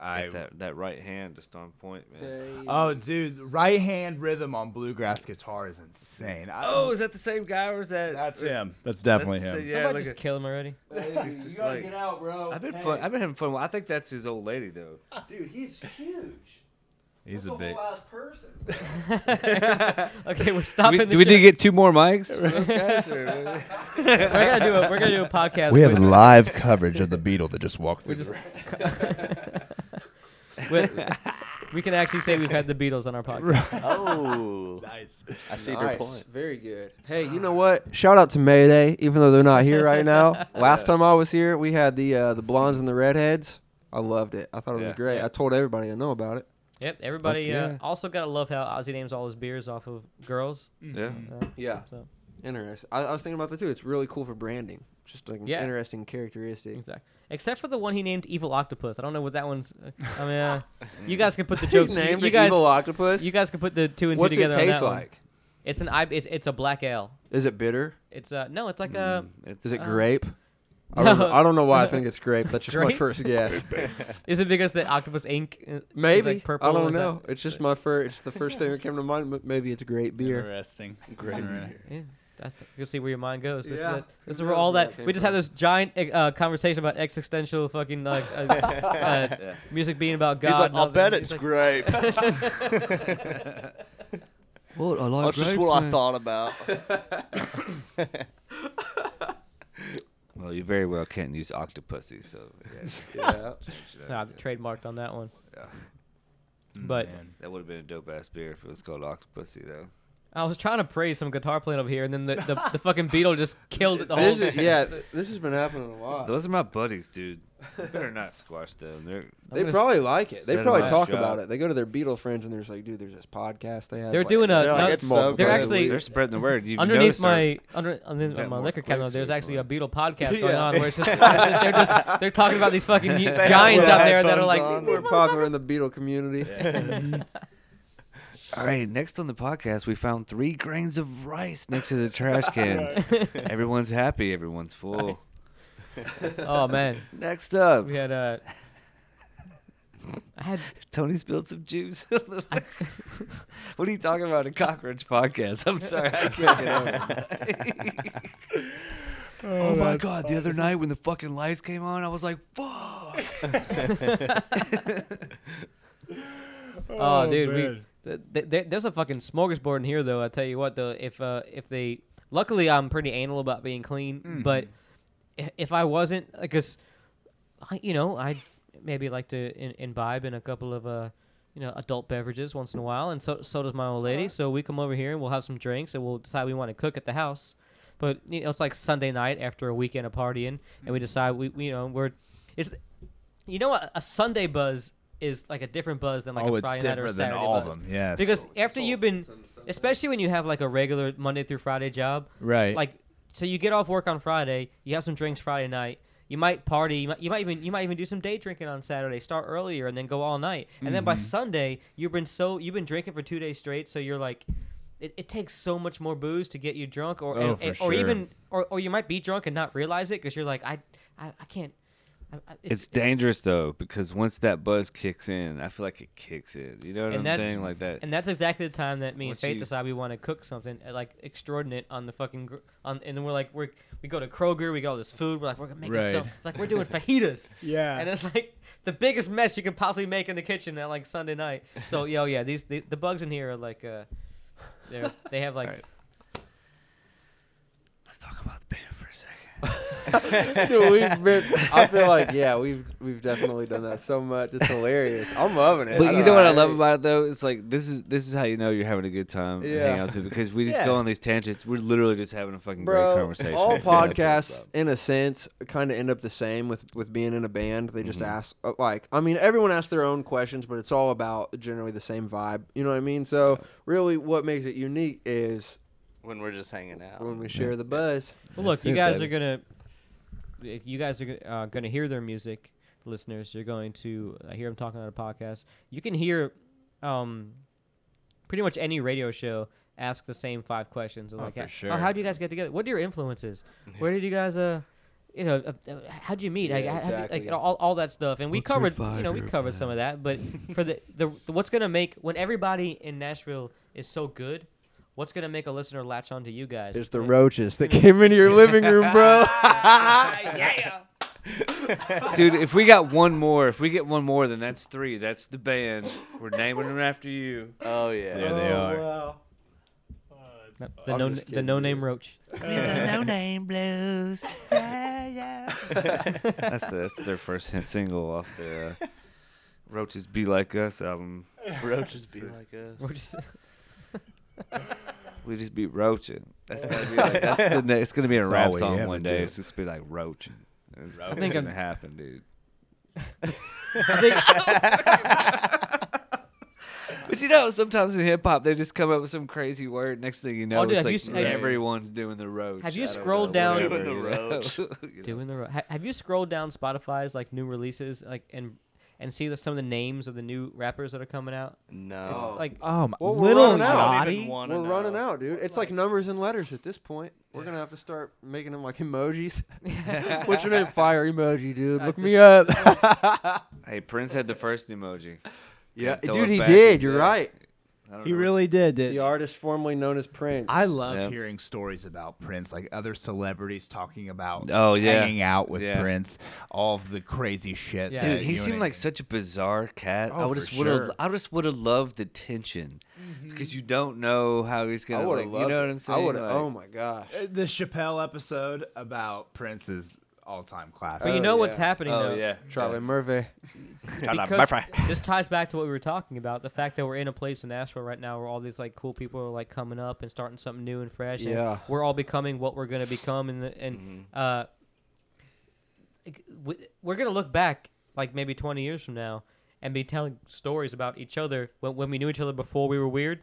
That right hand just on point, man. Oh, dude, right hand rhythm on bluegrass guitar is insane. Is that the same guy or is that? That's him. That's definitely him. Somebody just kill him already. Hey, you gotta get out, bro. I've been having fun. I think that's his old lady, though. Dude, he's huge. He's a big whole-ass person. Okay, we're stopping. Do we need to get two more mics? For those guys, or we're gonna do a podcast. We have live coverage of the Beatle that just walked through. We can actually say we've had the Beatles on our podcast. Oh, nice! I see your point. Very good. Hey, you know what? Shout out to Mayday, even though they're not here right now. Last time I was here, we had the blondes and the redheads. I loved it. I thought it was great. I told everybody I know about it. Yep, everybody. Also gotta love how Ozzy names all his beers off of girls. Yeah, So. Interesting. I was thinking about that too. It's really cool for branding. Just like an interesting characteristic. Exactly. Except for the one he named Evil Octopus. I don't know what that one's. I mean, you guys can put the joke. Named Evil Octopus. You guys can put the two and two together. What's it taste like? One. It's an it's a black ale. Is it bitter? It's no. It's like a. Is it grape? I don't know why I think it's grape. That's just my first guess. Is it because the octopus ink is maybe like purple? I don't know. It's just it's the first thing that came to mind. But maybe it's grape beer. Interesting. Grape beer. Yeah. You'll see where your mind goes. This is where all that. We just had this giant conversation about existential fucking like music being about God. He's like, I'll bet it's grape. What I like. That's just what I thought about. Well, you very well can't use octopussy, so I'll be trademarked on that one. Yeah. But that would have been a dope ass beer if it was called Octopussy, though. I was trying to praise some guitar playing over here, and then the fucking Beatle just killed it the whole thing. Yeah, this has been happening a lot. Those are my buddies, dude. You better not squash them. They probably like it. They probably talk about it. They go to their Beatle friends, and they're just like, dude, there's this podcast they have. They're doing a... They're spreading the word. You've underneath my my liquor cabinet, there's actually a Beatle podcast going on where it's just... they're talking about these fucking giants out there that are like... We're popular in the Beatle community. All right, next on the podcast, we found 3 grains of rice next to the trash can. Everyone's happy. Everyone's full. Oh, man. Next up. We had had... Tony spilled some juice. What are you talking about? A cockroach podcast. I'm sorry. I can't get over it. Oh my God. Awesome. The other night when the fucking lights came on, I was like, fuck. Oh, dude. There's a fucking smorgasbord in here, though. I tell you what, though. If they... Luckily, I'm pretty anal about being clean, but if I wasn't, because, you know, I'd maybe like to imbibe in a couple of, you know, adult beverages once in a while, and so does my old lady. So we come over here and we'll have some drinks, and we'll decide we want to cook at the house. But, you know, it's like Sunday night after a weekend of partying, and we decide, we you know, we're, it's, you know, a Sunday buzz is like a different buzz than like a Friday night or a Saturday buzz. Oh, it's different than all of them, yes. Because after you've been... Especially when you have like a regular Monday through Friday job. Right. Like, so you get off work on Friday, you have some drinks Friday night, you might party, you might even do some day drinking on Saturday, start earlier and then go all night. And then by Sunday, you've been drinking for 2 days straight, so you're like, it takes so much more booze to get you drunk or you might be drunk and not realize it because you're like, I can't. It's dangerous though, because once that buzz kicks in, I feel like it kicks in. You know what I'm saying? Like that. And that's exactly the time that me and Faith decide we want to cook something like extraordinary on the fucking and then we're like we go to Kroger, we get all this food, we're like we're gonna make something. It's like we're doing fajitas. Yeah. And it's like the biggest mess you can possibly make in the kitchen at like Sunday night. So these the bugs in here are like they have like. Right. Let's talk about the band for a second. Dude, I feel like we've definitely done that so much. It's hilarious. I'm loving it. But you know what I love about it though? It's like this is how you know you're having a good time hanging out with people, because we just go on these tangents. We're literally just having a fucking great conversation. All podcasts in a sense kind of end up the same with being in a band. They just ask everyone asks their own questions, but it's all about generally the same vibe. You know what I mean? So really what makes it unique is when we're just hanging out. When we share the buzz. Well, look, you guys are gonna hear their music, listeners. You're going to hear them talking on a podcast. You can hear pretty much any radio show ask the same five questions. How do you guys get together? What are your influences? Where did you guys how'd you meet? All that stuff. And we covered some of that. But for the what's gonna make when everybody in Nashville is so good. What's going to make a listener latch on to you guys? There's the roaches that came into your living room, bro. Yeah. Dude, if we get one more, then that's three. That's the band. We're naming them after you. Oh, yeah. There they are. Wow. The no-name roach. The no-name blues. Yeah. That's their first single off the Roaches Be Like Us album. Roaches Be Like Us. We just be roaching. That's gonna be like it's gonna be a rap song one day. It's just be like roaching. I think it's gonna happen, dude. But you know, sometimes in hip hop they just come up with some crazy word. Next thing you know, everyone's doing the roach. Have you scrolled down Have you scrolled down Spotify's like new releases and see some of the names of the new rappers that are coming out? No. It's like, Little Naughty. We're running out, dude. It's like numbers and letters at this point. We're going to have to start making them like emojis. What's your name? Fire emoji, dude. Look me up. Hey, Prince had the first emoji. Yeah, dude, he did. You're right. He really did. The artist formerly known as Prince. I love hearing stories about Prince, like other celebrities talking about hanging out with Prince, all of the crazy shit. Yeah. Dude, he seemed like such a bizarre cat. Oh, I just would have loved the tension because you don't know how he's going to, like, you know what I'm saying? I would have, oh my gosh. The Chappelle episode about Prince's all-time classic. But you know what's happening though. Yeah. Charlie Murphy. This ties back to what we were talking about, the fact that we're in a place in Nashville right now where all these like cool people are like coming up and starting something new and fresh and we're all becoming what we're going to become we're going to look back like maybe 20 years from now and be telling stories about each other when we knew each other before we were weird.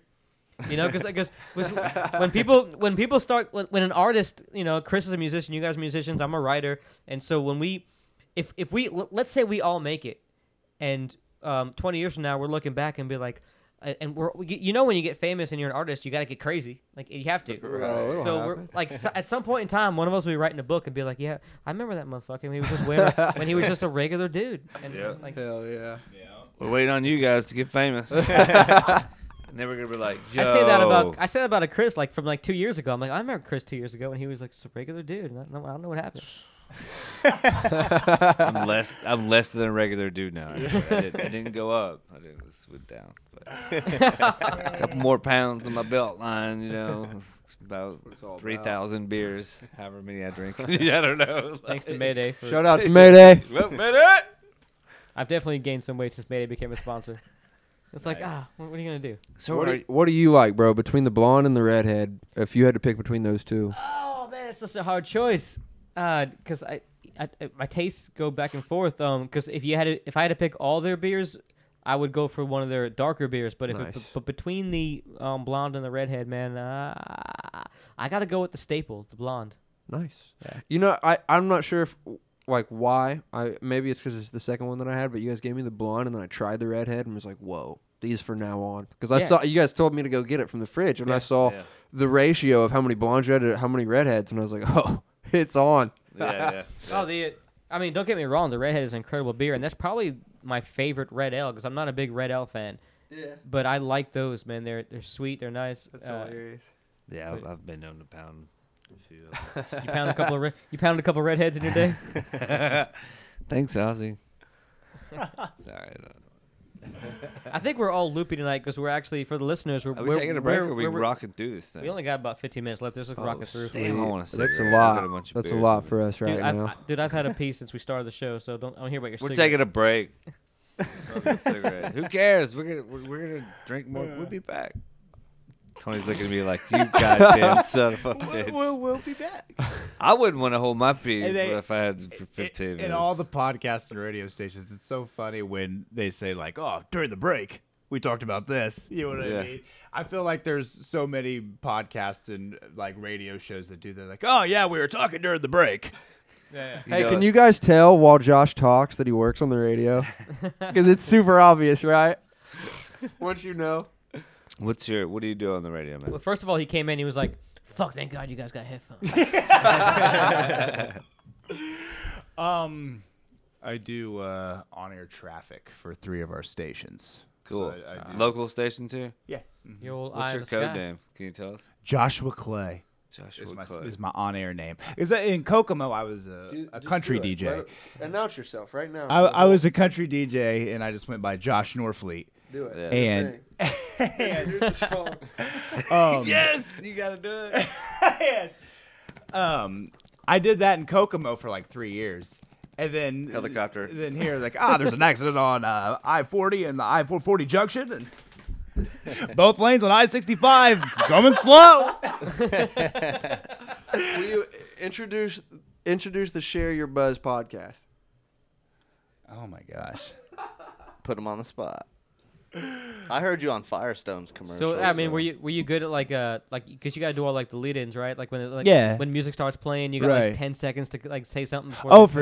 You know, because when people start when an artist, you know, Chris is a musician, you guys are musicians, I'm a writer, and so when we, if we let's say we all make it, and 20 years from now we're looking back and be like, and when you get famous and you're an artist, you got to get crazy, like you have to. Right. So we're like at some point in time, one of us will be writing a book and be like, yeah, I remember that motherfucker when he was just a regular dude. And like hell yeah. we're waiting on you guys to get famous. And then we're gonna be like, yo. I say that about Chris, like from like 2 years ago. I'm like, I remember Chris 2 years ago, and he was like just a regular dude. And I don't know what happened. I'm less than a regular dude now. I didn't go up. I slid down. But a couple more pounds on my belt line, you know. It's about 3,000 beers, however many I drink. I don't know. Thanks to Mayday. Shout out to Mayday. Mayday. I've definitely gained some weight since Mayday became a sponsor. It's nice. Like, what are you going to do? So what do you like, bro, between the blonde and the redhead, if you had to pick between those two? Oh, man, it's such a hard choice. Because my tastes go back and forth. Because if I had to pick all their beers, I would go for one of their darker beers. But between the blonde and the redhead, man, I gotta go with the staple, the blonde. Nice. Yeah. You know, I'm not sure if like why. Maybe it's because it's the second one that I had. But you guys gave me the blonde, and then I tried the redhead, and was like, whoa. These for now on, because I saw you guys told me to go get it from the fridge, and I saw the ratio of how many blondes you had to how many redheads, and I was like, oh, it's on. Yeah. Oh, don't get me wrong, the redhead is an incredible beer, and that's probably my favorite red ale because I'm not a big red ale fan. Yeah, but I like those, man. They're sweet, they're nice. That's hilarious. Yeah, I've been known to pound a few. You pound a couple of redheads in your day. Thanks, Ozzy. Sorry. I don't know. I think we're all loopy tonight because we're actually, for the listeners, we're taking a break or we're rocking through this thing? We only got about 15 minutes left. Let's just rock it through. Damn, I want to say that's a lot. That's a lot for us right now. I've had a piece since we started the show, so I don't hear about your cigarette. We're taking a break. Who cares? We're gonna drink more. We'll be back. Tony's looking at me like, you goddamn son of a bitch. We'll be back. I wouldn't want to hold my pee if I had for 15 minutes. In all the podcasts and radio stations, it's so funny when they say, like, oh, during the break, we talked about this. You know what I mean? I feel like there's so many podcasts and, like, radio shows that do that. Like, oh, yeah, we were talking during the break. Yeah. Hey, can you guys tell while Josh talks that he works on the radio? Because it's super obvious, right? Once you know. What do you do on the radio, man? Well, first of all, he came in. He was like, "Fuck! Thank God you guys got headphones." I do on-air traffic for three of our stations. Cool. So I do. Local stations here. Yeah. Mm-hmm. What's your code name? Can you tell us? Joshua Clay. Is my on-air name. Is that in Kokomo? I was a country DJ. Announce yourself right now. I was a country DJ, and I just went by Josh Norfleet. Do it. Yeah. And here's the song. Yes, you gotta do it. And, I did that in Kokomo for like 3 years, and then helicopter. Then here, like, there's an accident on I-40 and the I-440 junction, and both lanes on I-65 coming slow. Will you introduce the Share Your Buzz podcast? Oh my gosh, put him on the spot. I heard you on Firestone's commercial. So I mean, were you good at like because you gotta do all like the lead-ins, right? Like when music starts playing, you got like 10 seconds to like say something.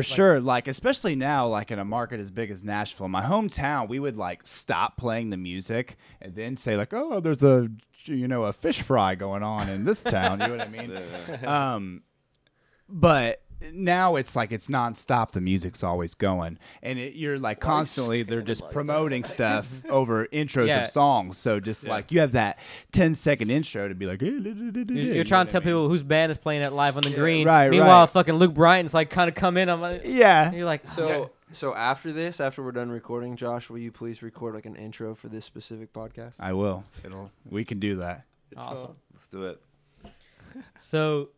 Sure. Like especially now, like in a market as big as Nashville, my hometown, we would like stop playing the music and then say like, oh, there's a fish fry going on in this town. You know what I mean? Yeah. But. Now it's like it's nonstop. The music's always going, and you're like constantly. They're just like promoting stuff over intros of songs. So just like you have that 10-second intro to be like, you're trying to tell people whose band is playing it live on the green. Right. Meanwhile, fucking Luke Bryan's like kind of come in. I'm like, yeah. You're like, so after this, after we're done recording, Josh, will you please record like an intro for this specific podcast? I will. We can do that. It's awesome. Fun. Let's do it. So.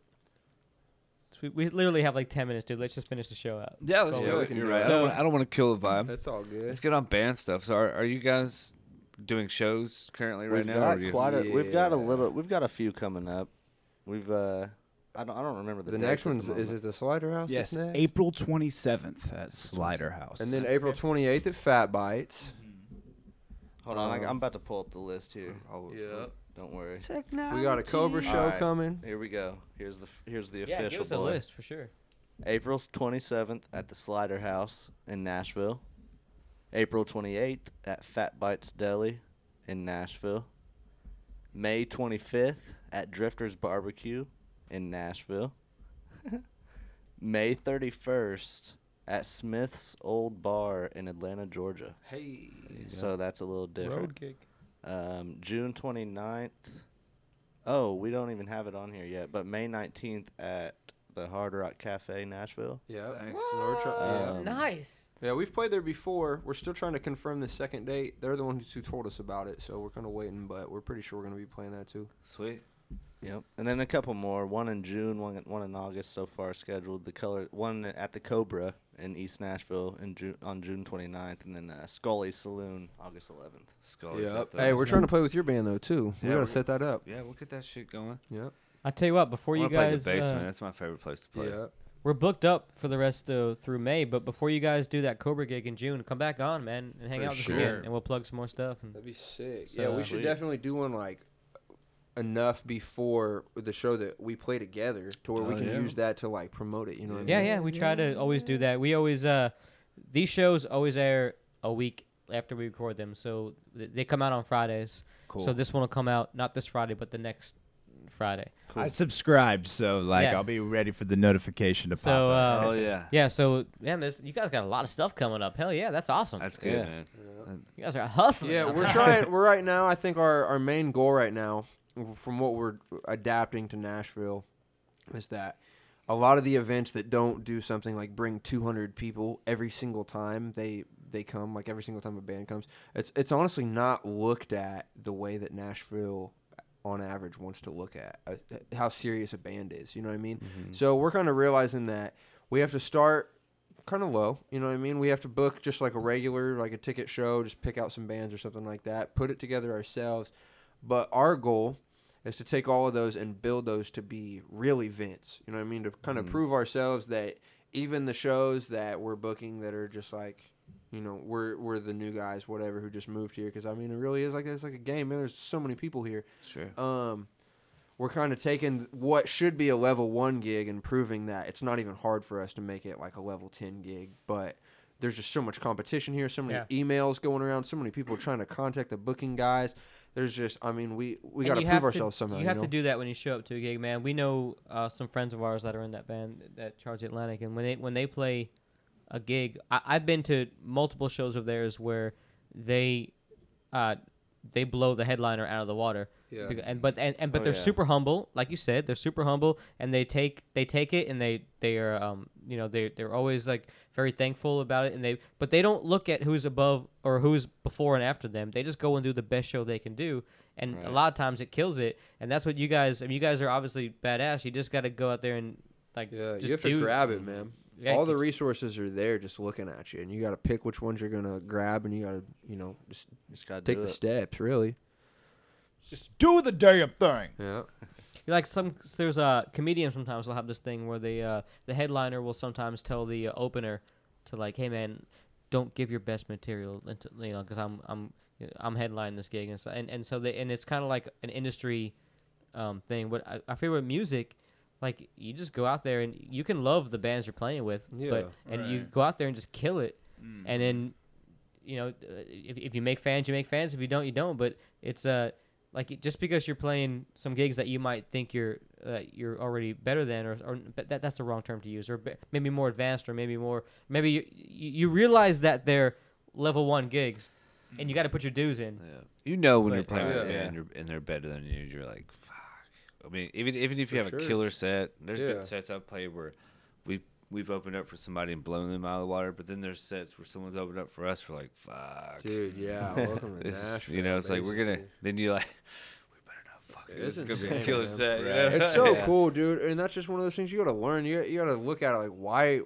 We literally have like 10 minutes, dude. Let's just finish the show out. Yeah, let's do it. You're right. I don't want to kill the vibe. That's all good. Let's get on band stuff. So are you guys doing shows currently right now? We've got a few coming up. We've I don't remember the next one's. Is it the Slider House? Yes, April 27th at Slider House, and then April 28th at Fat Bites. Hold on, I'm about to pull up the list here. Don't worry. Technology. We got a Cobra show coming. Here we go. Here's the official. Give us a list for sure. April 27th at the Slider House in Nashville. April 28th at Fat Bites Deli in Nashville. May 25th at Drifter's Barbecue in Nashville. May 31st at Smith's Old Bar in Atlanta, Georgia. Hey. So that's a little different. Road gig. June 29th. Oh, we don't even have it on here yet, but May 19th at the Hard Rock Cafe, Nashville. Yeah. Thanks. Nice. Yeah, we've played there before. We're still trying to confirm the second date. They're the ones who told us about it, so we're kind of waiting, but we're pretty sure we're going to be playing that too. Sweet. Yep. And then a couple more. One in June, one in August so far scheduled. The color one at the Cobra in East Nashville in on June 29th, and then Scully Saloon August 11th. Scully's up there. Hey, we're trying to play with your band though too. Yeah, we got to set that up. Yeah, we'll get that shit going. Yep. I tell you what, before you guys play the basement, that's my favorite place to play. Yeah. We're booked up for the rest of through May, but before you guys do that Cobra gig in June, come back on, man, and hang out with us again, and we'll plug some more stuff. That'd be sick. So yeah, we should definitely do one like enough before the show that we play together to where we can use that to like promote it. You know what I mean? Yeah, yeah. We try to always do that. We always these shows always air a week after we record them, so they come out on Fridays. Cool. So this one will come out not this Friday, but the next Friday. Cool. I subscribed, so like I'll be ready for the notification to pop up. You guys got a lot of stuff coming up. Hell yeah, that's awesome. That's good, man. Yeah. You guys are hustling. Yeah, we're trying. We're right now. I think our main goal right now, from what we're adapting to Nashville, is that a lot of the events that don't do something like bring 200 people every single time they come, like every single time a band comes, it's honestly not looked at the way that Nashville on average wants to look at how serious a band is, you know what I mean? Mm-hmm. So we're kind of realizing that we have to start kind of low, you know what I mean? We have to book just like a regular, like a ticket show, just pick out some bands or something like that, put it together ourselves. But our goal is to take all of those and build those to be real events, you know what I mean? To kind of prove ourselves that even the shows that we're booking that are just like, you know, we're the new guys, whatever, who just moved here. Because, I mean, it really is like that. It's like a game, man. There's so many people here. Sure. We're kind of taking what should be a level 1 gig and proving that it's not even hard for us to make it like a level 10 gig. But there's just so much competition here, so many emails going around, so many people trying to contact the booking guys. There's just, I mean, we got to prove ourselves somehow. You have to do that when you show up to a gig, man. We know some friends of ours that are in that band, that Charge Atlantic, and when they play a gig, I've been to multiple shows of theirs where they blow the headliner out of the water. Yeah. But they're super humble, like you said. They're super humble, and they take it, and they are they're always like very thankful about it, and they don't look at who's above or who's before and after them. They just go and do the best show they can do, and a lot of times it kills it. And that's what you guys. I mean, you guys are obviously badass. You just got to go out there and like you have to grab it, man. All the resources are there just looking at you, and you got to pick which ones you're going to grab, and you got to, just gotta take the steps, really. Just do the damn thing. Yeah. Like there's a comedian sometimes will have this thing where the headliner will sometimes tell the opener to like, hey man, don't give your best material, because I'm headlining this gig, and so it's kind of like an industry thing. But I feel with music, like, you just go out there and you can love the bands you're playing with, you go out there and just kill it. Mm. And then, if you make fans, you make fans. If you don't, you don't. But it's just because you're playing some gigs that you might think you're already better than, or that's the wrong term to use, or maybe more advanced, or maybe you realize that they're level 1 gigs, and you got to put your dues in. Yeah. When you're playing with a band and they're better than you, you're like, fuck. I mean, even if you have a killer set, there's been sets I've played where we've opened up for somebody and blown them out of the water, but then there's sets where someone's opened up for us. We're like, fuck. Dude, yeah, welcome to Nashville. It's basically. Like we're going to – then you're like, we better not fuck it. This is going to be a killer set. Yeah. It's so cool, dude, and that's just one of those things you got to learn. You got to look at it like why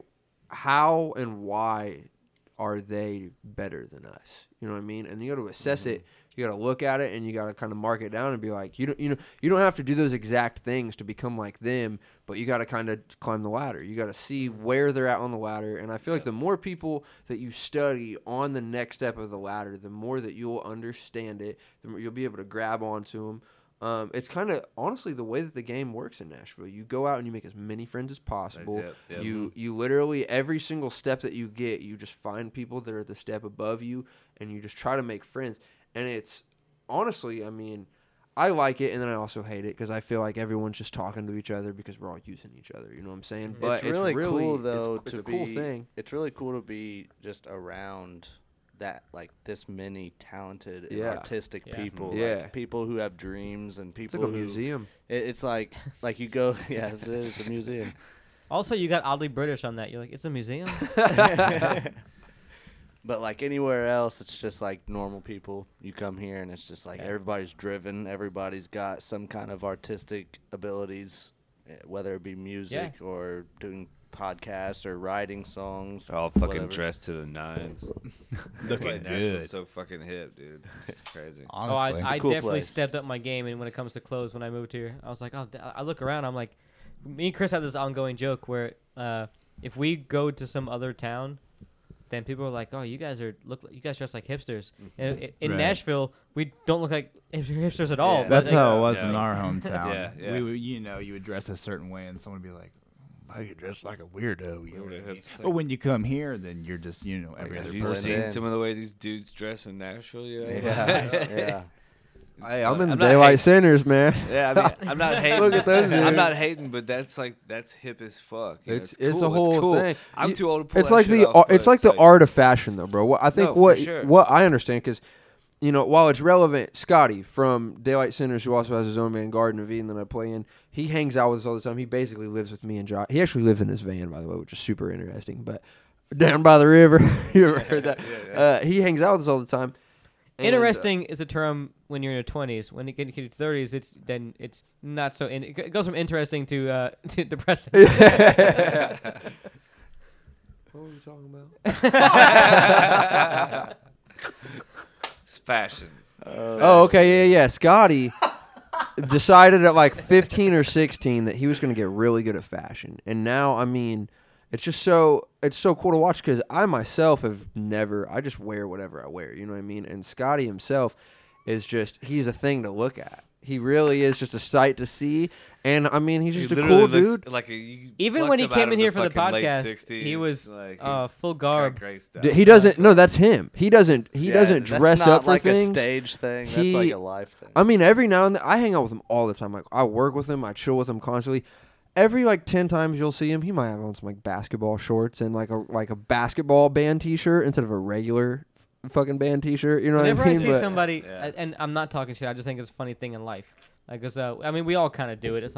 are they better than us? You know what I mean? And you got to assess it. You got to look at it, and you got to kind of mark it down and be like, you don't have to do those exact things to become like them, but you got to kind of climb the ladder. You got to see where they're at on the ladder. And I feel like the more people that you study on the next step of the ladder, the more that you'll understand it, the more you'll be able to grab onto them. It's kind of honestly the way that the game works in Nashville. You go out and you make as many friends as possible. Yep. You literally every single step that you get, you just find people that are the step above you, and you just try to make friends. And it's honestly, I mean, I like it, and then I also hate it because I feel like everyone's just talking to each other because we're all using each other. You know what I'm saying? But it's really cool, though. It's a cool thing. It's really cool to be just around that, like, this many talented and artistic people. Yeah. Like, people who have dreams and people who... It's like a museum. It's like you go... Yeah, it's a museum. Also, you got oddly British on that. You're like, it's a museum? But, like, anywhere else, it's just, like, normal people. You come here, and it's just, like, everybody's driven. Everybody's got some kind of artistic abilities, whether it be music or doing podcasts or writing songs. All fucking dressed to the nines. Looking good. So fucking hip, dude. It's crazy. Honestly. I definitely stepped up my game and when it comes to clothes when I moved here. I was like, I look around. I'm like, me and Chris have this ongoing joke where if we go to some other town, then people are like, "Oh, you guys dress like hipsters." And in Nashville, we don't look like hipsters at all. Yeah, that's how it was in our hometown. We, you would dress a certain way, and someone would be like, "Why you dress like a weirdo?" But when you come here, then you're just, every other person. Have you seen some of the way these dudes dress in Nashville? Yeah. Hey, I'm in the daylight centers, man. Yeah, I mean, I'm not hating. Look at those dudes. I'm not hating, but that's hip as fuck. It's cool. It's a whole thing. I'm too old to pull. It's like the art of fashion, though, bro. What I understand, because while it's relevant, Scotty from Daylight Centers, who also has his own band, Garden of Eden, that I play in, he hangs out with us all the time. He basically lives with me and Josh. He actually lives in his van, by the way, which is super interesting. But down by the river, you ever heard that? He hangs out with us all the time. Interesting is a term when you're in your 20s. When you get into your 30s, it's not so. It goes from interesting to depressing. What were you talking about? It's fashion. Oh, okay, yeah. Scotty decided at like 15 or 16 that he was going to get really good at fashion, and now, I mean. It's just so cool to watch because I myself have never, I just wear whatever I wear, you know what I mean? And Scotty himself is just, he's a thing to look at. He really is just a sight to see. And, I mean, he's just a cool dude. Even when he came in here for the podcast, 60s, he was like, full garb. That's him. He doesn't dress up for things. That's not like a stage thing. That's like a life thing. I mean, every now and then, I hang out with him all the time. Like, I work with him. I chill with him constantly. Every, 10 times you'll see him, he might have on some, basketball shorts and, a basketball band T-shirt instead of a regular fucking band T-shirt. You know what I mean? Whenever I see somebody, and I'm not talking shit, I just think it's a funny thing in life. We all kind of do it. It's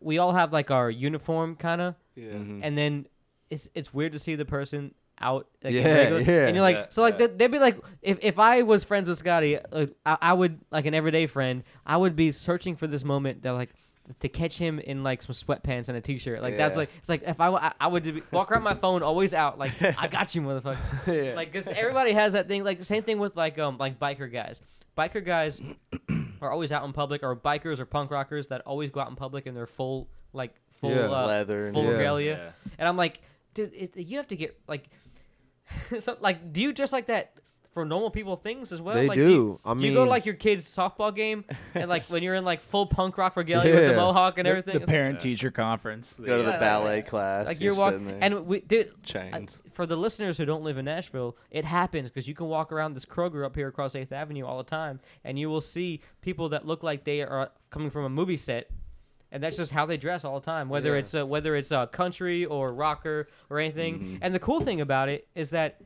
we all have, our uniform kind of. Yeah. Mm-hmm. And then it's weird to see the person out. And you're like, they'd be like, if I was friends with Scotty, I would, an everyday friend, I would be searching for this moment that, to catch him in, some sweatpants and a T-shirt. That's it's like, if I would walk around my phone, always out, I got you, motherfucker. Yeah. Because everybody has that thing, same thing with, biker guys. Biker guys are always out in public, or bikers or punk rockers that always go out in public in their full leather, full regalia. Yeah. And I'm like, dude, you have to get, do you dress like that for normal people things as well? They do. Do you go to your kids' softball game and when you're in full punk rock regalia with the mohawk and everything? The parent-teacher conference. Go to the ballet class. You're walking there. And we did. Chains. For the listeners who don't live in Nashville, it happens because you can walk around this Kroger up here across 8th Avenue all the time, and you will see people that look like they are coming from a movie set. And that's just how they dress all the time, whether it's country or rocker or anything. Mm-hmm. And the cool thing about it is that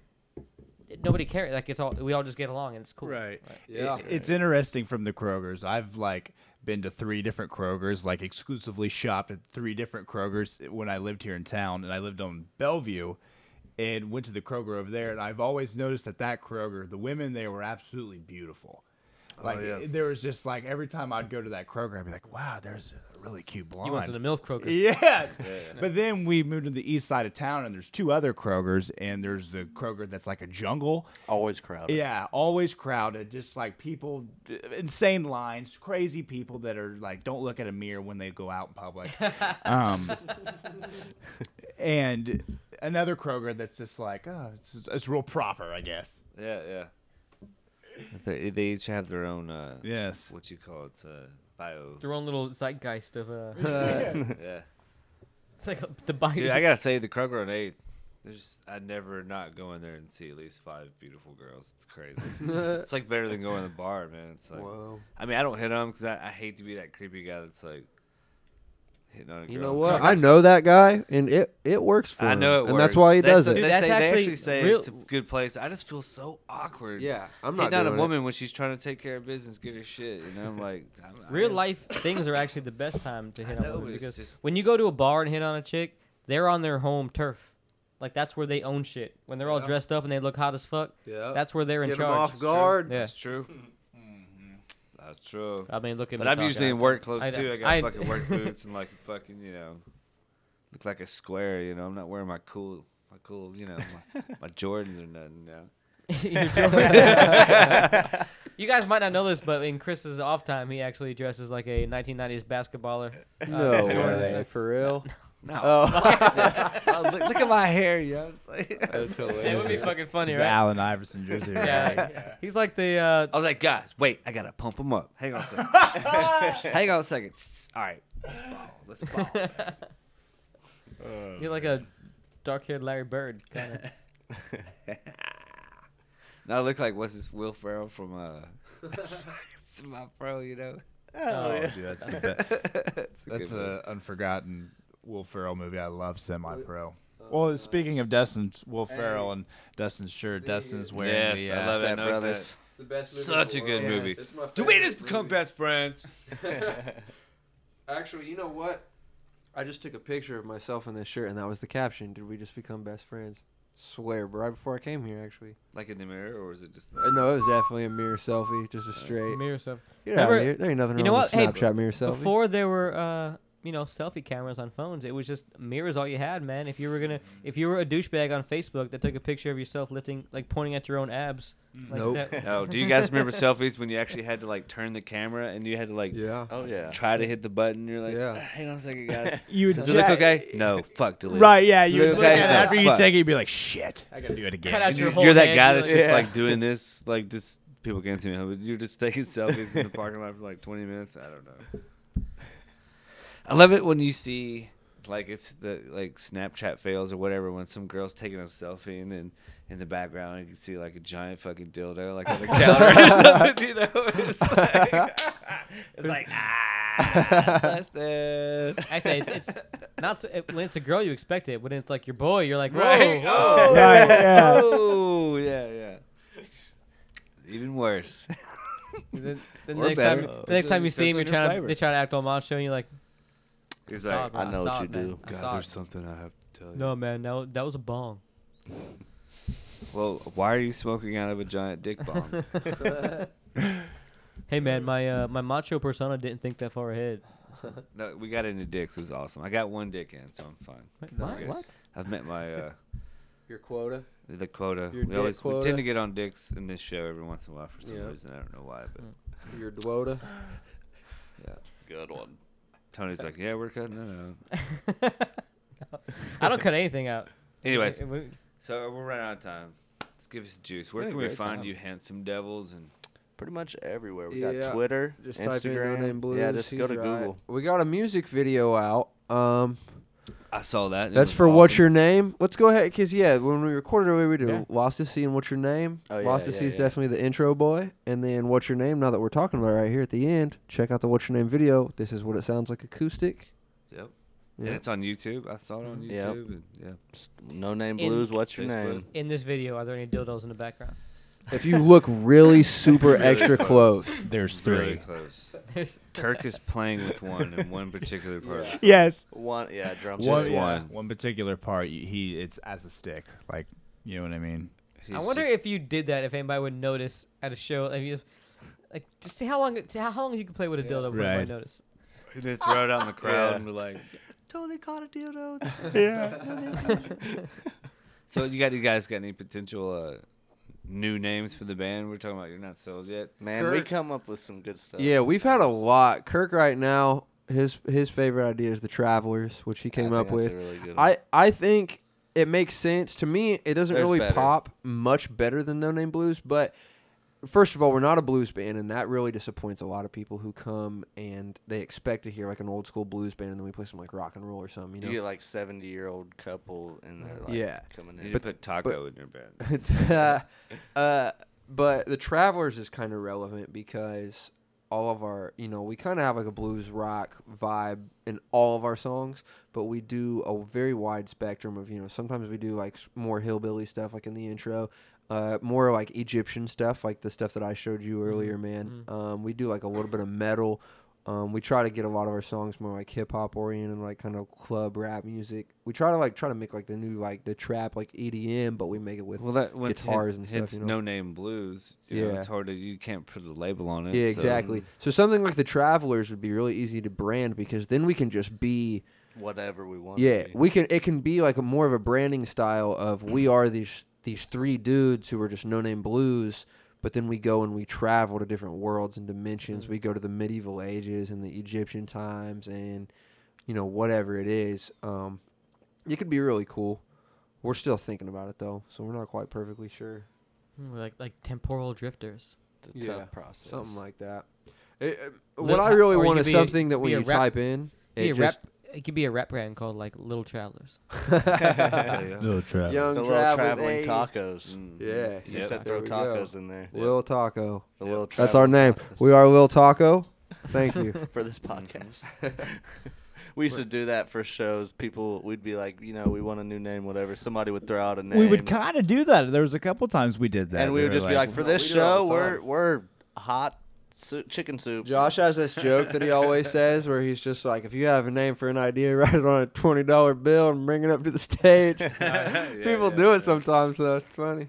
nobody cares. It's all, we all just get along, and it's cool. Right. Yeah. It's interesting from the Krogers. I've been to 3 different Krogers, exclusively shopped at 3 different Krogers when I lived here in town, and I lived on Bellevue, and went to the Kroger over there. And I've always noticed at that Kroger, the women there were absolutely beautiful. There was just every time I'd go to that Kroger, I'd be like, wow, there's a really cute blonde. You went to the MILF Kroger. Yes. Yeah. But then we moved to the east side of town, and there's 2 other Krogers, and there's the Kroger that's a jungle. Always crowded. Yeah, always crowded. Just people, insane lines, crazy people that are don't look at a mirror when they go out in public. And another Kroger that's just it's real proper, I guess. Yeah. They each have their own, what you call it, bio. Their own little zeitgeist of, yeah. It's the bio. Dude, I gotta say, the Kroger on 8th, I'd never not go in there and see at least 5 beautiful girls. It's crazy. It's like better than going to the bar, man. It's like, whoa. I mean, I don't hit them because I hate to be that creepy guy that's like hitting on a girl. You know what? I know that guy, and it works for him. I know it works. And that's why he does it. They actually say real, it's a good place. I just feel so awkward. Yeah, I'm not hitting on a woman when she's trying to take care of business, get her shit. And I'm like, real life things are actually the best time to hit on women because when you go to a bar and hit on a chick, they're on their home turf. Like, that's where they own shit. When they're all dressed up and they look hot as fuck, that's where they're in charge. Get them off guard. That's true. Yeah. That's true. I mean, look at me. But I'm usually in work clothes, too. I got fucking work boots and, like, fucking, you know, look like a square, you know. I'm not wearing my cool, you know, my Jordans or nothing, you know. You guys might not know this, but in Chris's off time, he actually dresses like a 1990s basketballer. No way. For real? No. No. Oh. Look at my hair, yo. That's hilarious. It would be fucking funny, right? Allen Iverson jersey. Right? Yeah. He's like the... I was like, guys, wait. I got to pump him up. Hang on a second. All right. Let's ball. You're like a dark-haired Larry Bird kind of. No, I look like, what's this, Will Ferrell from... It's my pro, you know? Oh, dude, that's the best. That's an unforgotten... Will Ferrell movie. I love Semi-Pro. Well, speaking of Dustin, Will Ferrell and Dustin's shirt, Dustin's wearing the I love Step Brothers. It's the best movie. Such a good movie. Do we just become best friends? Actually, you know what? I just took a picture of myself in this shirt, and that was the caption. Did we just become best friends? Swear, but right before I came here, actually. Like in the mirror, or was it just? No, it was definitely a mirror selfie, just a straight mirror selfie. You know, there ain't nothing wrong with a Snapchat mirror selfie. Before there were. You know, selfie cameras on phones. It was just mirrors all you had, man. If you were a douchebag on Facebook that took a picture of yourself lifting, like pointing at your own abs. Like nope. No. Do you guys remember selfies when you actually had to like turn the camera and you had to like, try to hit the button? You're like, hang on a second, guys. Does it look okay? No, fuck, delete. Right? Yeah. You look at it after you take it, you'd be like, shit, I gotta do it again. You're that guy that's just like doing this, like just people can't see me. But you're just taking selfies in the parking lot for like 20 minutes. I don't know. I love it when you see, like, it's the, like, Snapchat fails or whatever, when some girl's taking a selfie and then in the background you can see, like, a giant fucking dildo, like, on the counter or something, you know? It's like, that's it. I say, it's not so, when it's a girl, you expect it. When it's, like, your boy, you're like, whoa. Right? Oh, right, yeah. Oh, yeah. Even worse. Then the next time you see him, they try to act all macho and you're like, Exactly. I know what you do. God, there's something I have to tell you. No, man, that was a bong. Well, why are you smoking out of a giant dick bong? Hey, man, my macho persona didn't think that far ahead. No, we got into dicks. It was awesome. I got one dick in, so I'm fine. What? I've met my... Your quota? The quota. We tend to get on dicks in this show every once in a while for some reason. I don't know why, but... Your quota? Yeah. Good one. Tony's like, yeah, we're cutting that out. No. I don't cut anything out. Anyways, so we're running out of time. Let's give us the juice. Where can we find you, handsome devils? And pretty much everywhere. We got Twitter, just Instagram. No Name Blues, just go to Google. We got a music video out. I saw that. That's for awesome. What's Your Name? Let's go ahead, because, when we recorded earlier, we do Lost to Sea and What's Your Name. Oh, yeah, Lost to Sea is definitely the intro boy. And then What's Your Name, now that we're talking about it right here at the end, check out the What's Your Name video. This is what it sounds like acoustic. Yep. Yeah. And it's on YouTube. I saw it on YouTube. Yep. And No Name Blues, What's Your Name. In this video, are there any dildos in the background? If you look really super really extra close, there's 3. Really close. Kirk is playing with one in one particular part. Yes. Drums. One particular part. It's as a stick. Like, you know what I mean? I wonder if you did that, if anybody would notice at a show. Just see how long you can play with a dildo before anybody notice. And then throw it out in the crowd and be like, totally caught a dildo. Yeah. So you guys got any potential... new names for the band? We're talking about you're not sold yet. Man, Kirk, we come up with some good stuff. Yeah, we've had a lot. Kirk right now, his favorite idea is the Travelers, which he came up with. Really good. I think it makes sense. To me, it doesn't really pop much better than No Name Blues, but first of all, we're not a blues band, and that really disappoints a lot of people who come and they expect to hear like an old school blues band, and then we play some like rock and roll or something. You know? You get like 70-year-old couple and they're like coming in. You put taco in your band. But the Travelers is kind of relevant because all of our, you know, we kind of have like a blues rock vibe in all of our songs, but we do a very wide spectrum of, you know, sometimes we do like more hillbilly stuff like in the intro. More like Egyptian stuff, like the stuff that I showed you earlier, man. Mm-hmm. We do like a little bit of metal. We try to get a lot of our songs more like hip hop oriented, like kind of club rap music. We try to make like the new like the trap like EDM, but we make it with guitars and stuff. It's, you know? No Name Blues. You know, it's hard to, you can't put a label on it. Yeah, exactly. So something like the Travelers would be really easy to brand because then we can just be whatever we want. Yeah, to be. We can. It can be like a more of a branding style of we are these three dudes who are just no-name blues, but then we go and we travel to different worlds and dimensions. Mm-hmm. We go to the medieval ages and the Egyptian times and, you know, whatever it is. It could be really cool. We're still thinking about it, though, so we're not quite perfectly sure. We're like temporal drifters. It's a tough process. Something like that. What I really want is something that when you type in, it just... It could be a rap brand called like Little Travelers. Little Travelers. Young the Little Traveling Tacos. Mm. Yeah. You said throw tacos in there. Little Taco. The Little That's our name. Tacos. We are Little Taco. Thank you. For this podcast. We used to do that for shows. People, we'd be like, you know, we want a new name, whatever. Somebody would throw out a name. We would kind of do that. There was a couple times we did that. And we would just be like, for this show, we're hot. Chicken soup. Josh has this joke that he always says where he's just like, if you have a name for an idea, write it on a $20 bill and bring it up to the stage. People do it sometimes, though. It's funny.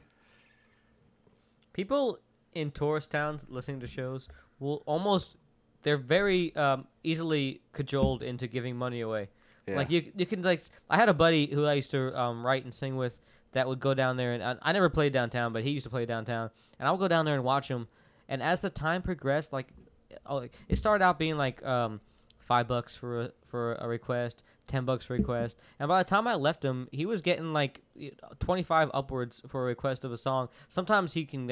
People in tourist towns listening to shows will almost, they're very easily cajoled into giving money away. Yeah. Like you can like, I had a buddy who I used to write and sing with that would go down there, and I never played downtown, but he used to play downtown, and I would go down there and watch him. And as the time progressed, like, it started out being like $5 for a request, $10 for a request. And by the time I left him, he was getting like 25 upwards for a request of a song. Sometimes he can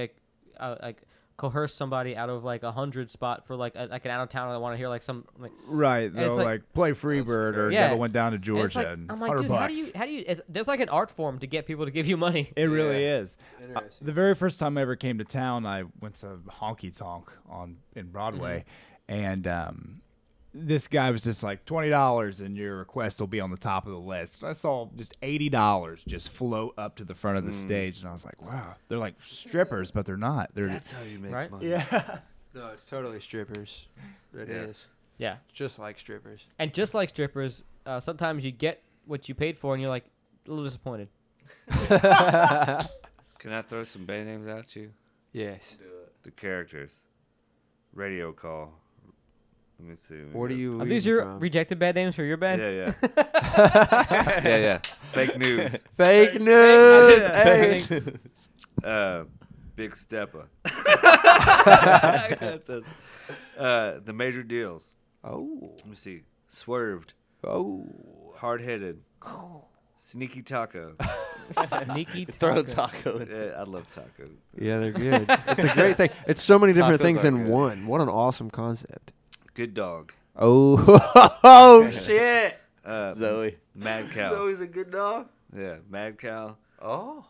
like coerce somebody out of like 100 spot for like an out of town. I want to hear like some like right. They'll like play Freebird or never went down to Georgia. Like, and I'm like, dude, how do you? There's like an art form to get people to give you money. It really is. The very first time I ever came to town, I went to Honky Tonk in Broadway, and this guy was just like $20, and your request will be on the top of the list. And I saw just $80 just float up to the front of the stage, and I was like, "Wow, they're like strippers, but they're not." That's how you make money. Yeah, no, it's totally strippers. It is. Yeah, just like strippers. And just like strippers, sometimes you get what you paid for, and you're like a little disappointed. Can I throw some band names out to you? Yes. Do it. The Characters, Radio Call. Let me see. What do you? Are these your rejected bad names for your band? Yeah. yeah. Fake news. Hey. Big Steppa. The Major Deals. Oh. Let me see. Swerved. Oh. Hard Headed. Oh. Sneaky Taco. Throw taco in it. I love tacos. Yeah, they're good. It's a great thing. It's so many different things in good. One. What an awesome concept. Good Dog. Oh, shit. Zoe. Mad Cow. Zoe's a good dog? Yeah, Mad Cow. Oh.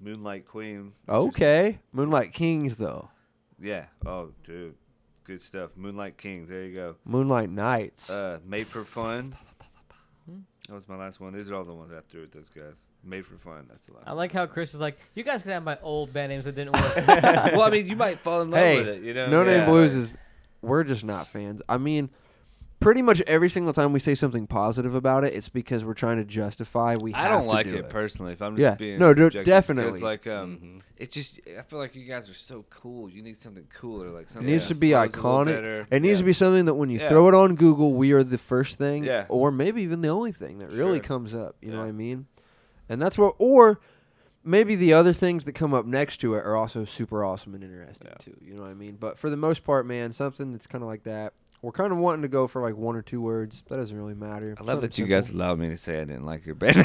Moonlight Queen. Okay. Moonlight Kings, though. Yeah. Oh, dude. Good stuff. Moonlight Kings. There you go. Moonlight Knights. Made for Fun. That was my last one. These are all the ones I threw at those guys. Made for Fun. That's the last one. I like how Chris is like, you guys can have my old band names that didn't work. Well, I mean, you might fall in love with it. You know? No Name Blues is... We're just not fans. I mean, pretty much every single time we say something positive about it, it's because we're trying to justify. I don't like it personally. If I'm just being objective, definitely. Because like, it's just I feel like you guys are so cool. You need something cooler, like something. It needs to be iconic. It needs to be something that when you throw it on Google, we are the first thing, or maybe even the only thing that really comes up. You know what I mean? And that's what, or maybe the other things that come up next to it are also super awesome and interesting, too. You know what I mean? But for the most part, man, something that's kind of like that. We're kind of wanting to go for like one or two words. That doesn't really matter. I love that you guys allowed me to say I didn't like your band.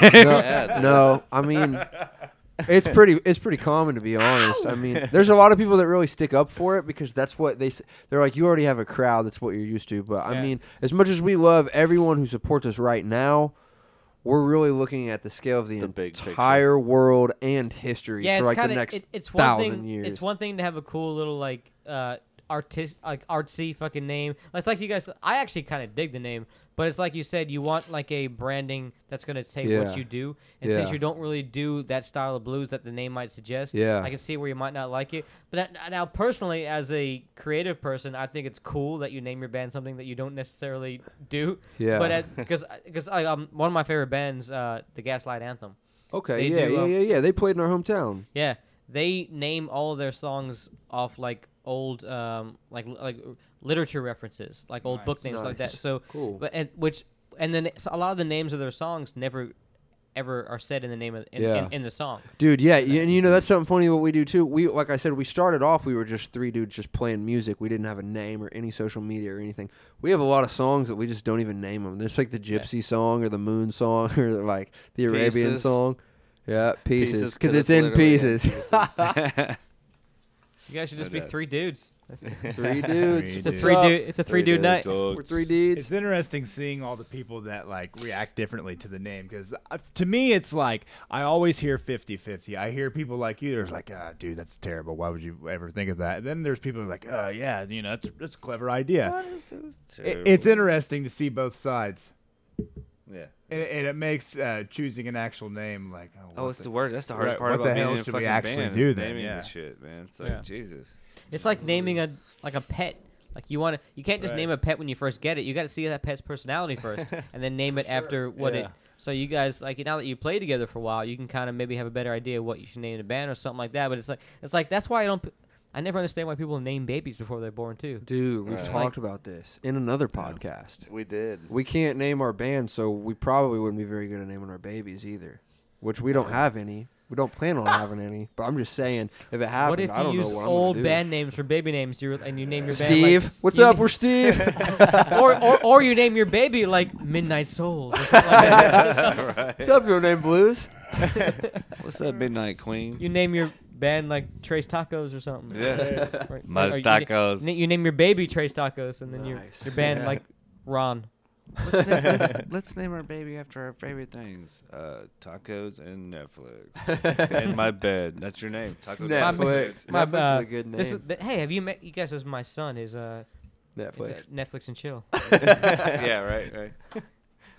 No, I mean, It's pretty common, to be honest. I mean, there's a lot of people that really stick up for it because that's what they're like. You already have a crowd. That's what you're used to. But I mean, as much as we love everyone who supports us right now, we're really looking at the scale of the entire world and history for like the next 1,000 years. It's one thing to have a cool little like artsy fucking name. It's like you guys. I actually kind of dig the name. But it's like you said, you want like a branding that's going to take what you do. And since you don't really do that style of blues that the name might suggest, I can see where you might not like it. But now personally, as a creative person, I think it's cool that you name your band something that you don't necessarily do. Yeah. But because one of my favorite bands, the Gaslight Anthem. Okay, they played in our hometown. Yeah. They name all of their songs off like old like literature references, like old book names like that. So cool. But then a lot of the names of their songs never ever are said in the name of in the song. Dude, and you know that's something funny what we do too. We, like I said, we started off, we were just three dudes just playing music. We didn't have a name or any social media or anything. We have a lot of songs that we just don't even name them. There's like the Gypsy song or the Moon song or like the Arabian song. Yeah, Pieces, because it's in Pieces. You guys should just be three dudes. Three dudes. It's a three-dude night. We're three dudes. It's interesting seeing all the people that, like, react differently to the name. Because, to me, it's like, I always hear 50-50. I hear people like you. They're like, dude, that's terrible. Why would you ever think of that? And then there's people who are like, that's a clever idea. It's interesting to see both sides. Yeah. And it makes choosing an actual name like... it's the word. That's the hardest part about being in a fucking band. What the hell should we actually do then? Naming this shit, man. It's like, Jesus. It's like naming a pet. Like you can't just name a pet when you first get it. You got to see that pet's personality first and then name it after what it... So you guys, like, now that you play together for a while, you can kind of maybe have a better idea of what you should name the band or something like that. But it's like that's why I never understand why people name babies before they're born, too. Dude, we've talked about this in another podcast. We did. We can't name our band, so we probably wouldn't be very good at naming our babies either, which we don't have any. We don't plan on having any, but I'm just saying, if it happens, I don't know what I'm going to do. What if you use old band names for baby names and you name your band Steve? Like, what's up? We're Steve. or you name your baby like Midnight Souls or something like that. Right. What's up, your name Blues? What's up, Midnight Queen? You name your... band like Trace Tacos or something. Yeah. Right. Tacos. You name your baby Trace Tacos and then your band like Ron. Let's name our baby after our favorite things. Tacos and Netflix. And my bed. That's your name. Taco Netflix. Netflix is a good name. Hey, have you met you guys as my son is Netflix. Netflix and Chill. Yeah, right.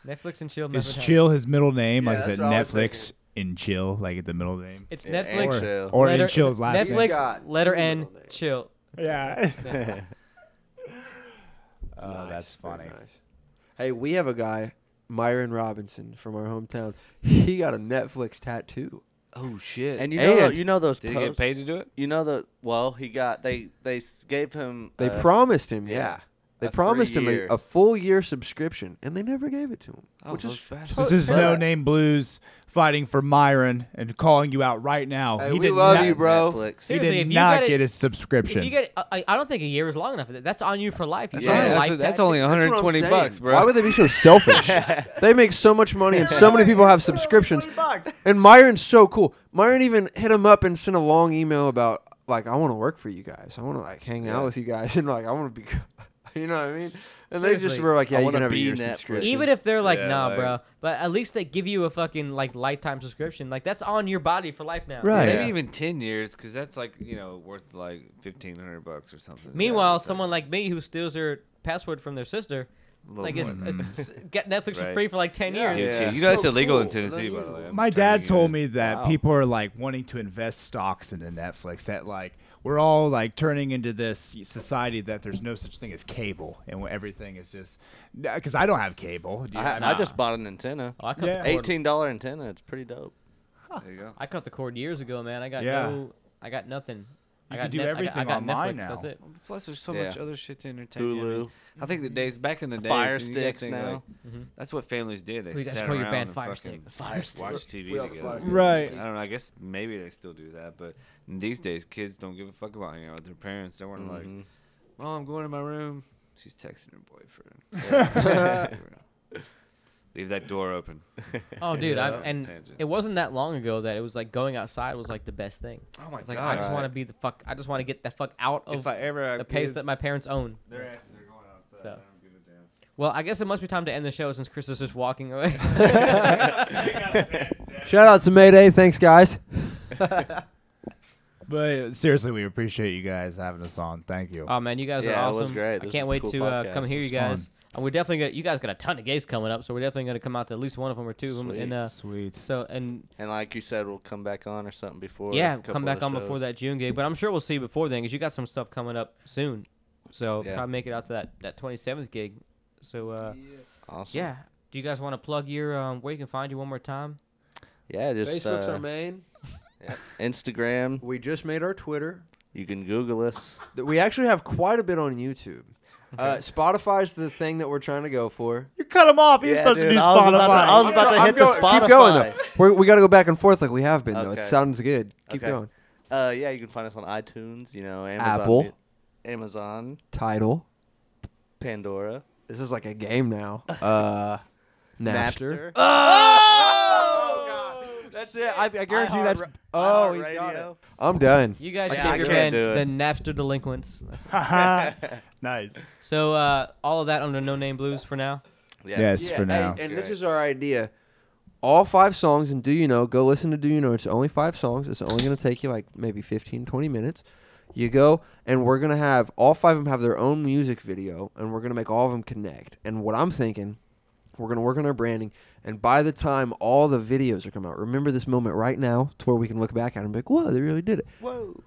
Netflix and Chill. Is Chill his middle name? Like I said, Netflix. In Chill, like at the middle name. It's Netflix. Or letter, in Chill's last name. Netflix, letter N, Chill. Yeah. Oh, nice, that's funny. Nice. Hey, we have a guy, Myron Robinson, from our hometown. He got a Netflix tattoo. Oh, shit. And you know those posts? Did he get paid to do it? You know they gave him... They promised him, They promised him a full year subscription, and they never gave it to him. Oh, which is this is No Name Blues fighting for Myron and calling you out right now. Hey, we love you, bro. Netflix. He did not get his subscription. If you get, I don't think a year is long enough. That's on you for life. That's only $120, bro. Why would they be so selfish? They make so much money, and so many people have subscriptions. And Myron's so cool. Myron even hit him up and sent a long email about like, I want to work for you guys. I want to like hang out with you guys, and like I want to be. You know what I mean? And seriously, they just were like, yeah, you can have a year subscription. Even if they're like, nah, like, bro. But at least they give you a fucking like lifetime subscription. Like, that's on your body for life now. Right. Maybe even 10 years because that's like, you know, worth like $1,500 or something. Meanwhile, someone like me who steals their password from their sister, like, get Netflix for free for like 10 years. Yeah. You know, it's illegal in Tennessee, by the way. My dad told me that people are like wanting to invest stocks into Netflix that like, we're all like turning into this society that there's no such thing as cable, and everything is just because I don't have cable. I just bought an antenna. Oh, I cut the cord. $18 antenna. It's pretty dope. Huh. There you go. I cut the cord years ago, man. I got nothing. I can do everything online Netflix, now. That's it. Plus, there's so much other shit to entertain. Hulu. I think back in the days, Fire Sticks now. Like, that's what families did. They sat around and Fire Stick. Watch TV together. Right. I don't know. I guess maybe they still do that, but these days, kids don't give a fuck about hanging out with their parents. They weren't like, "Mom, I'm going to my room." She's texting her boyfriend. Leave that door open. Oh, dude. It wasn't that long ago that it was like going outside was like the best thing. Oh, my God. Like, I just want to be the fuck. I just want to get the fuck out of the place that my parents own. Their asses are going outside. So. I don't give a damn. Well, I guess it must be time to end the show since Chris is just walking away. Shout out to Mayday. Thanks, guys. But seriously, we appreciate you guys having us on. Thank you. Oh, man. You guys are awesome. It was great. I can't wait to come hear you guys. Fun. And we're definitely gonna, you guys got a ton of gigs coming up, so we're definitely going to come out to at least one of them or two of them. Sweet. So, and like you said, we'll come back on or something before. Yeah, come back on before that June gig. But I'm sure we'll see you before then because you got some stuff coming up soon. So probably make it out to that 27th gig. So, awesome. Yeah. Do you guys want to plug your where you can find you one more time? Yeah, just Facebook's our main. Yeah. Instagram. We just made our Twitter. You can Google us. We actually have quite a bit on YouTube. Spotify's the thing that we're trying to go for. You cut him off. He's supposed to do Spotify. I was about to hit the Spotify. Keep going, though. We got to go back and forth like we have been, though. It sounds good. Keep going. Yeah, you can find us on iTunes, Amazon. Apple. Amazon. Tidal. Pandora. This is like a game now. Napster. That's it. I guarantee you that's... he's radio. Got it. I'm done. You guys should give your band the Napster Delinquents. Nice. So all of that under No Name Blues for now? Yeah. Yes, for now. And this is our idea. All 5 songs in Do You Know. Go listen to Do You Know. It's only 5 songs. It's only going to take you like maybe 15, 20 minutes. You go, and we're going to have... All 5 of them have their own music video, and we're going to make all of them connect. And what I'm thinking... We're going to work on our branding, and by the time all the videos are coming out, remember this moment right now to where we can look back at it and be like, whoa, they really did it. Whoa.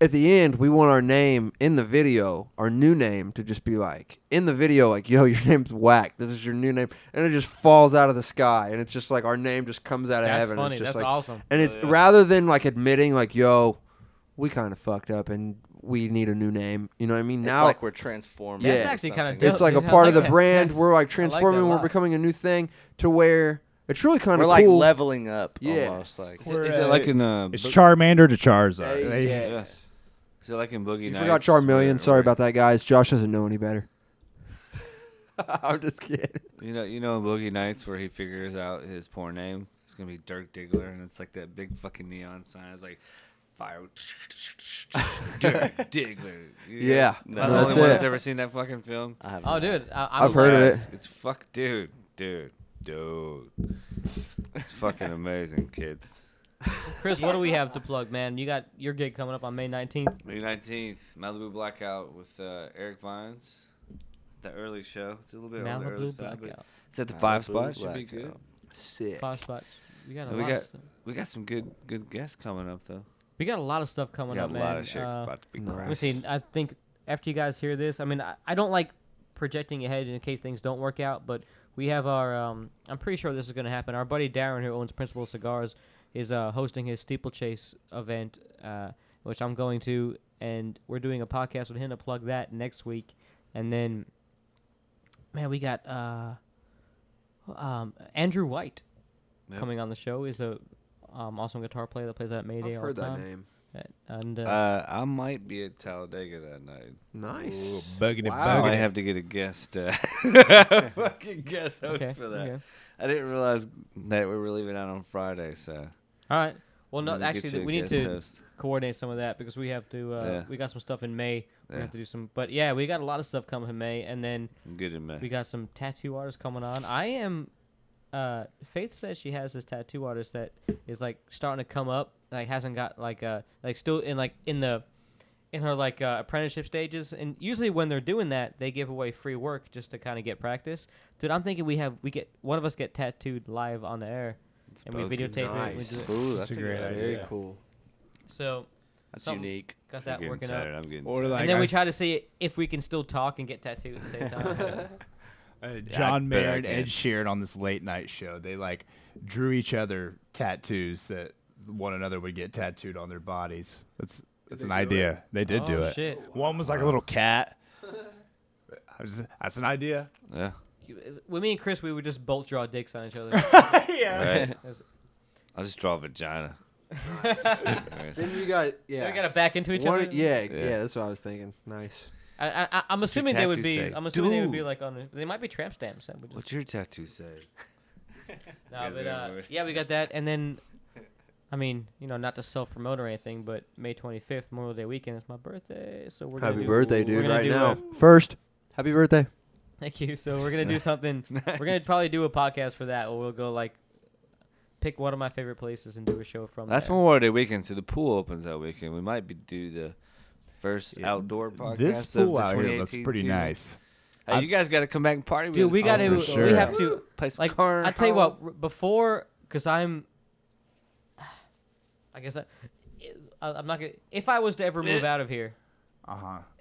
At the end, we want our name in the video, our new name, to just be like, in the video, like, yo, your name's whack. This is your new name. And it just falls out of the sky, and it's just like our name just comes out of heaven. Funny. It's just That's awesome. And it's rather than like admitting like, yo, we kind of fucked up and we need a new name. You know what I mean? It's now, like we're transforming. Yeah, it's actually kind of dope. It's like a part of the brand. We're like transforming. We're becoming a new thing to where it's really kind of cool. We're like leveling up almost. Like. Is it like in a... It's Charmander to Charizard. Yes. Is it like in Boogie Nights? You forgot Charmeleon. Sorry about that, guys. Josh doesn't know any better. I'm just kidding. You know in Boogie Nights where he figures out his poor name? It's going to be Dirk Diggler, and it's like that big fucking neon sign. It's like... Fire Diggler. Yeah. No, the only one that's ever seen that fucking film. I haven't. Oh, dude. I've heard of it. It's fuck, dude. It's fucking amazing, kids. Chris, what do we have to plug, man? You got your gig coming up on May 19th. May 19th, Malibu Blackout with Eric Vines. The early show. It's a little bit on the early side. It's at the 5 Spot. It should be good. Sick. 5 Spot. We got some good guests coming up, though. We got a lot of stuff coming up, man. A lot of shit about to be let me see. I think after you guys hear this, I mean, I don't like projecting ahead in case things don't work out, but we have our, I'm pretty sure this is going to happen. Our buddy Darren, who owns Principal Cigars, is hosting his Steeplechase event, which I'm going to, and we're doing a podcast with him to plug that next week. And then, man, we got Andrew White coming on the show. He's a... awesome guitar player that plays at Mayday. I've heard that name. And I might be at Talladega that night. Nice. Ooh, bugging it. I have to get a guest, fucking guest host for that. Okay. I didn't realize that we were leaving out on Friday. So. All right. Well, no, actually, we need to coordinate some of that because we have to. We got some stuff in May. We have to do some, but yeah, we got a lot of stuff coming in May, and then we got some tattoo artists coming on. I am. Faith says she has this tattoo artist that is like starting to come up, like hasn't got like still in her apprenticeship stages. And usually when they're doing that, they give away free work just to kind of get practice. Dude, I'm thinking we get one of us get tattooed live on the air, and we videotape it. Ooh, that's a great idea. Very cool. So that's unique. Got that working out. And then we try to see if we can still talk and get tattooed at the same time. John Mayer and Ed Sheeran on this late night show, they like drew each other tattoos that one another would get tattooed on their bodies. That's an idea. They did do it. Shit. One was like a little cat. That's an idea. Yeah. With me and Chris, we would just bolt draw dicks on each other. Yeah. Right. I'll just draw a vagina. Then you got We gotta back into each other. Yeah. That's what I was thinking. Nice. I'm assuming they would be. I'm assuming they would be like on. They might be tramp stamps. What's your tattoo say? No, but yeah, we got that. And then, I mean, you know, not to self-promote or anything, but May 25th, Memorial Day weekend, is my birthday. So we're happy birthday, dude! Right now, first, happy birthday. Thank you. So we're gonna do something. Nice. We're gonna probably do a podcast for that, or we'll go like pick one of my favorite places and do a show from. That's Memorial Day weekend, so the pool opens that weekend. We might be do the first outdoor podcast. This pool out here looks pretty nice. Hey, you guys got to come back and party with us. Dude, we got to. Sure. We have to play some cards. I tell you what, before, because I guess I'm not gonna. If I was to ever move out of here,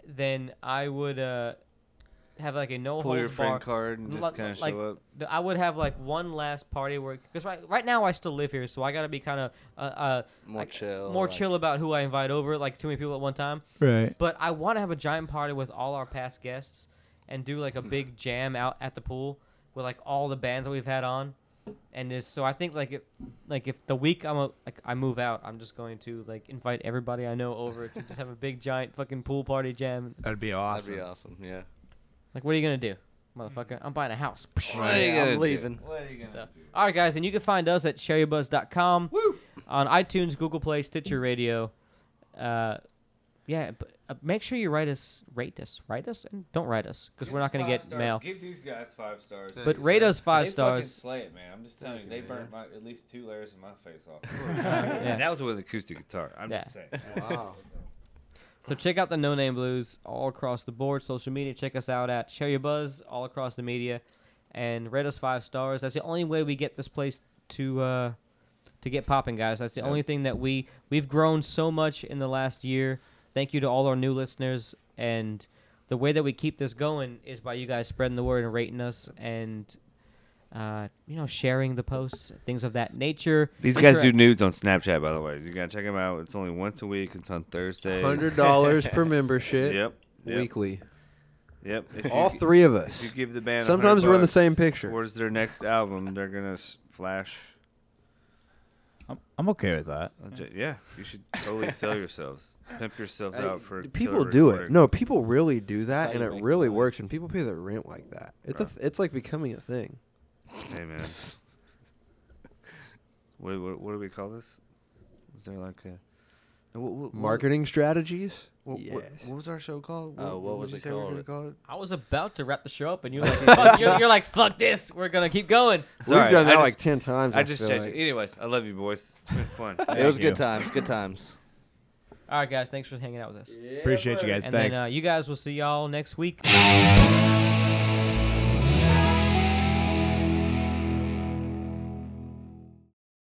then I would have like a no holds bar. Pull your friend card and just kind of show up. I would have like one last party where, because right now I still live here, so I got to be kind of more chill about who I invite over. Like too many people at one time. Right. But I want to have a giant party with all our past guests. And do like a big jam out at the pool with like all the bands that we've had on, and this. So I think if the week I move out, I'm just going to like invite everybody I know over to just have a big giant fucking pool party jam. That'd be awesome. Yeah. Like, what are you gonna do, motherfucker? I'm buying a house. I'm leaving. What are you gonna do? All right, guys, and you can find us at shareyourbuzz.com on iTunes, Google Play, Stitcher Radio. Yeah, but make sure you rate us, and don't write us because we're not going to get mail. Give these guys 5 stars. But rate us 5 stars. They fucking slay it, man. I'm just telling you, they burnt at least 2 layers of my face off. Yeah, that was with acoustic guitar. I'm just saying. Wow. So check out the No Name Blues all across the board, social media. Check us out at Share Your Buzz all across the media, and rate us 5 stars. That's the only way we get this place to get popping, guys. That's the only thing that we've grown so much in the last year. Thank you to all our new listeners, and the way that we keep this going is by you guys spreading the word and rating us, and sharing the posts, things of that nature. These guys do nudes on Snapchat, by the way. You gotta check them out. It's only once a week. It's on Thursdays. $100 per membership. Yep. Weekly. Yep. All 3 of us. If you give the band sometimes we're in the same picture. Towards their next album, they're gonna flash. I'm okay with that. Yeah, you should totally sell yourselves. Pimp yourselves out for people do it. No, people really do that, and it really works. And people pay their rent like that. It's like becoming a thing. Hey man, what do we call this? Is there like a marketing strategies? What was our show called? What was it called? I was about to wrap the show up, and you're like, fuck, you're like, fuck this. We're going to keep going. Sorry, we've done that like 10 times. I just changed it. Anyways, I love you, boys. It's been fun. It was good times. All right, guys. Thanks for hanging out with us. Yeah, appreciate you guys. And thanks. Then, you guys will see y'all next week.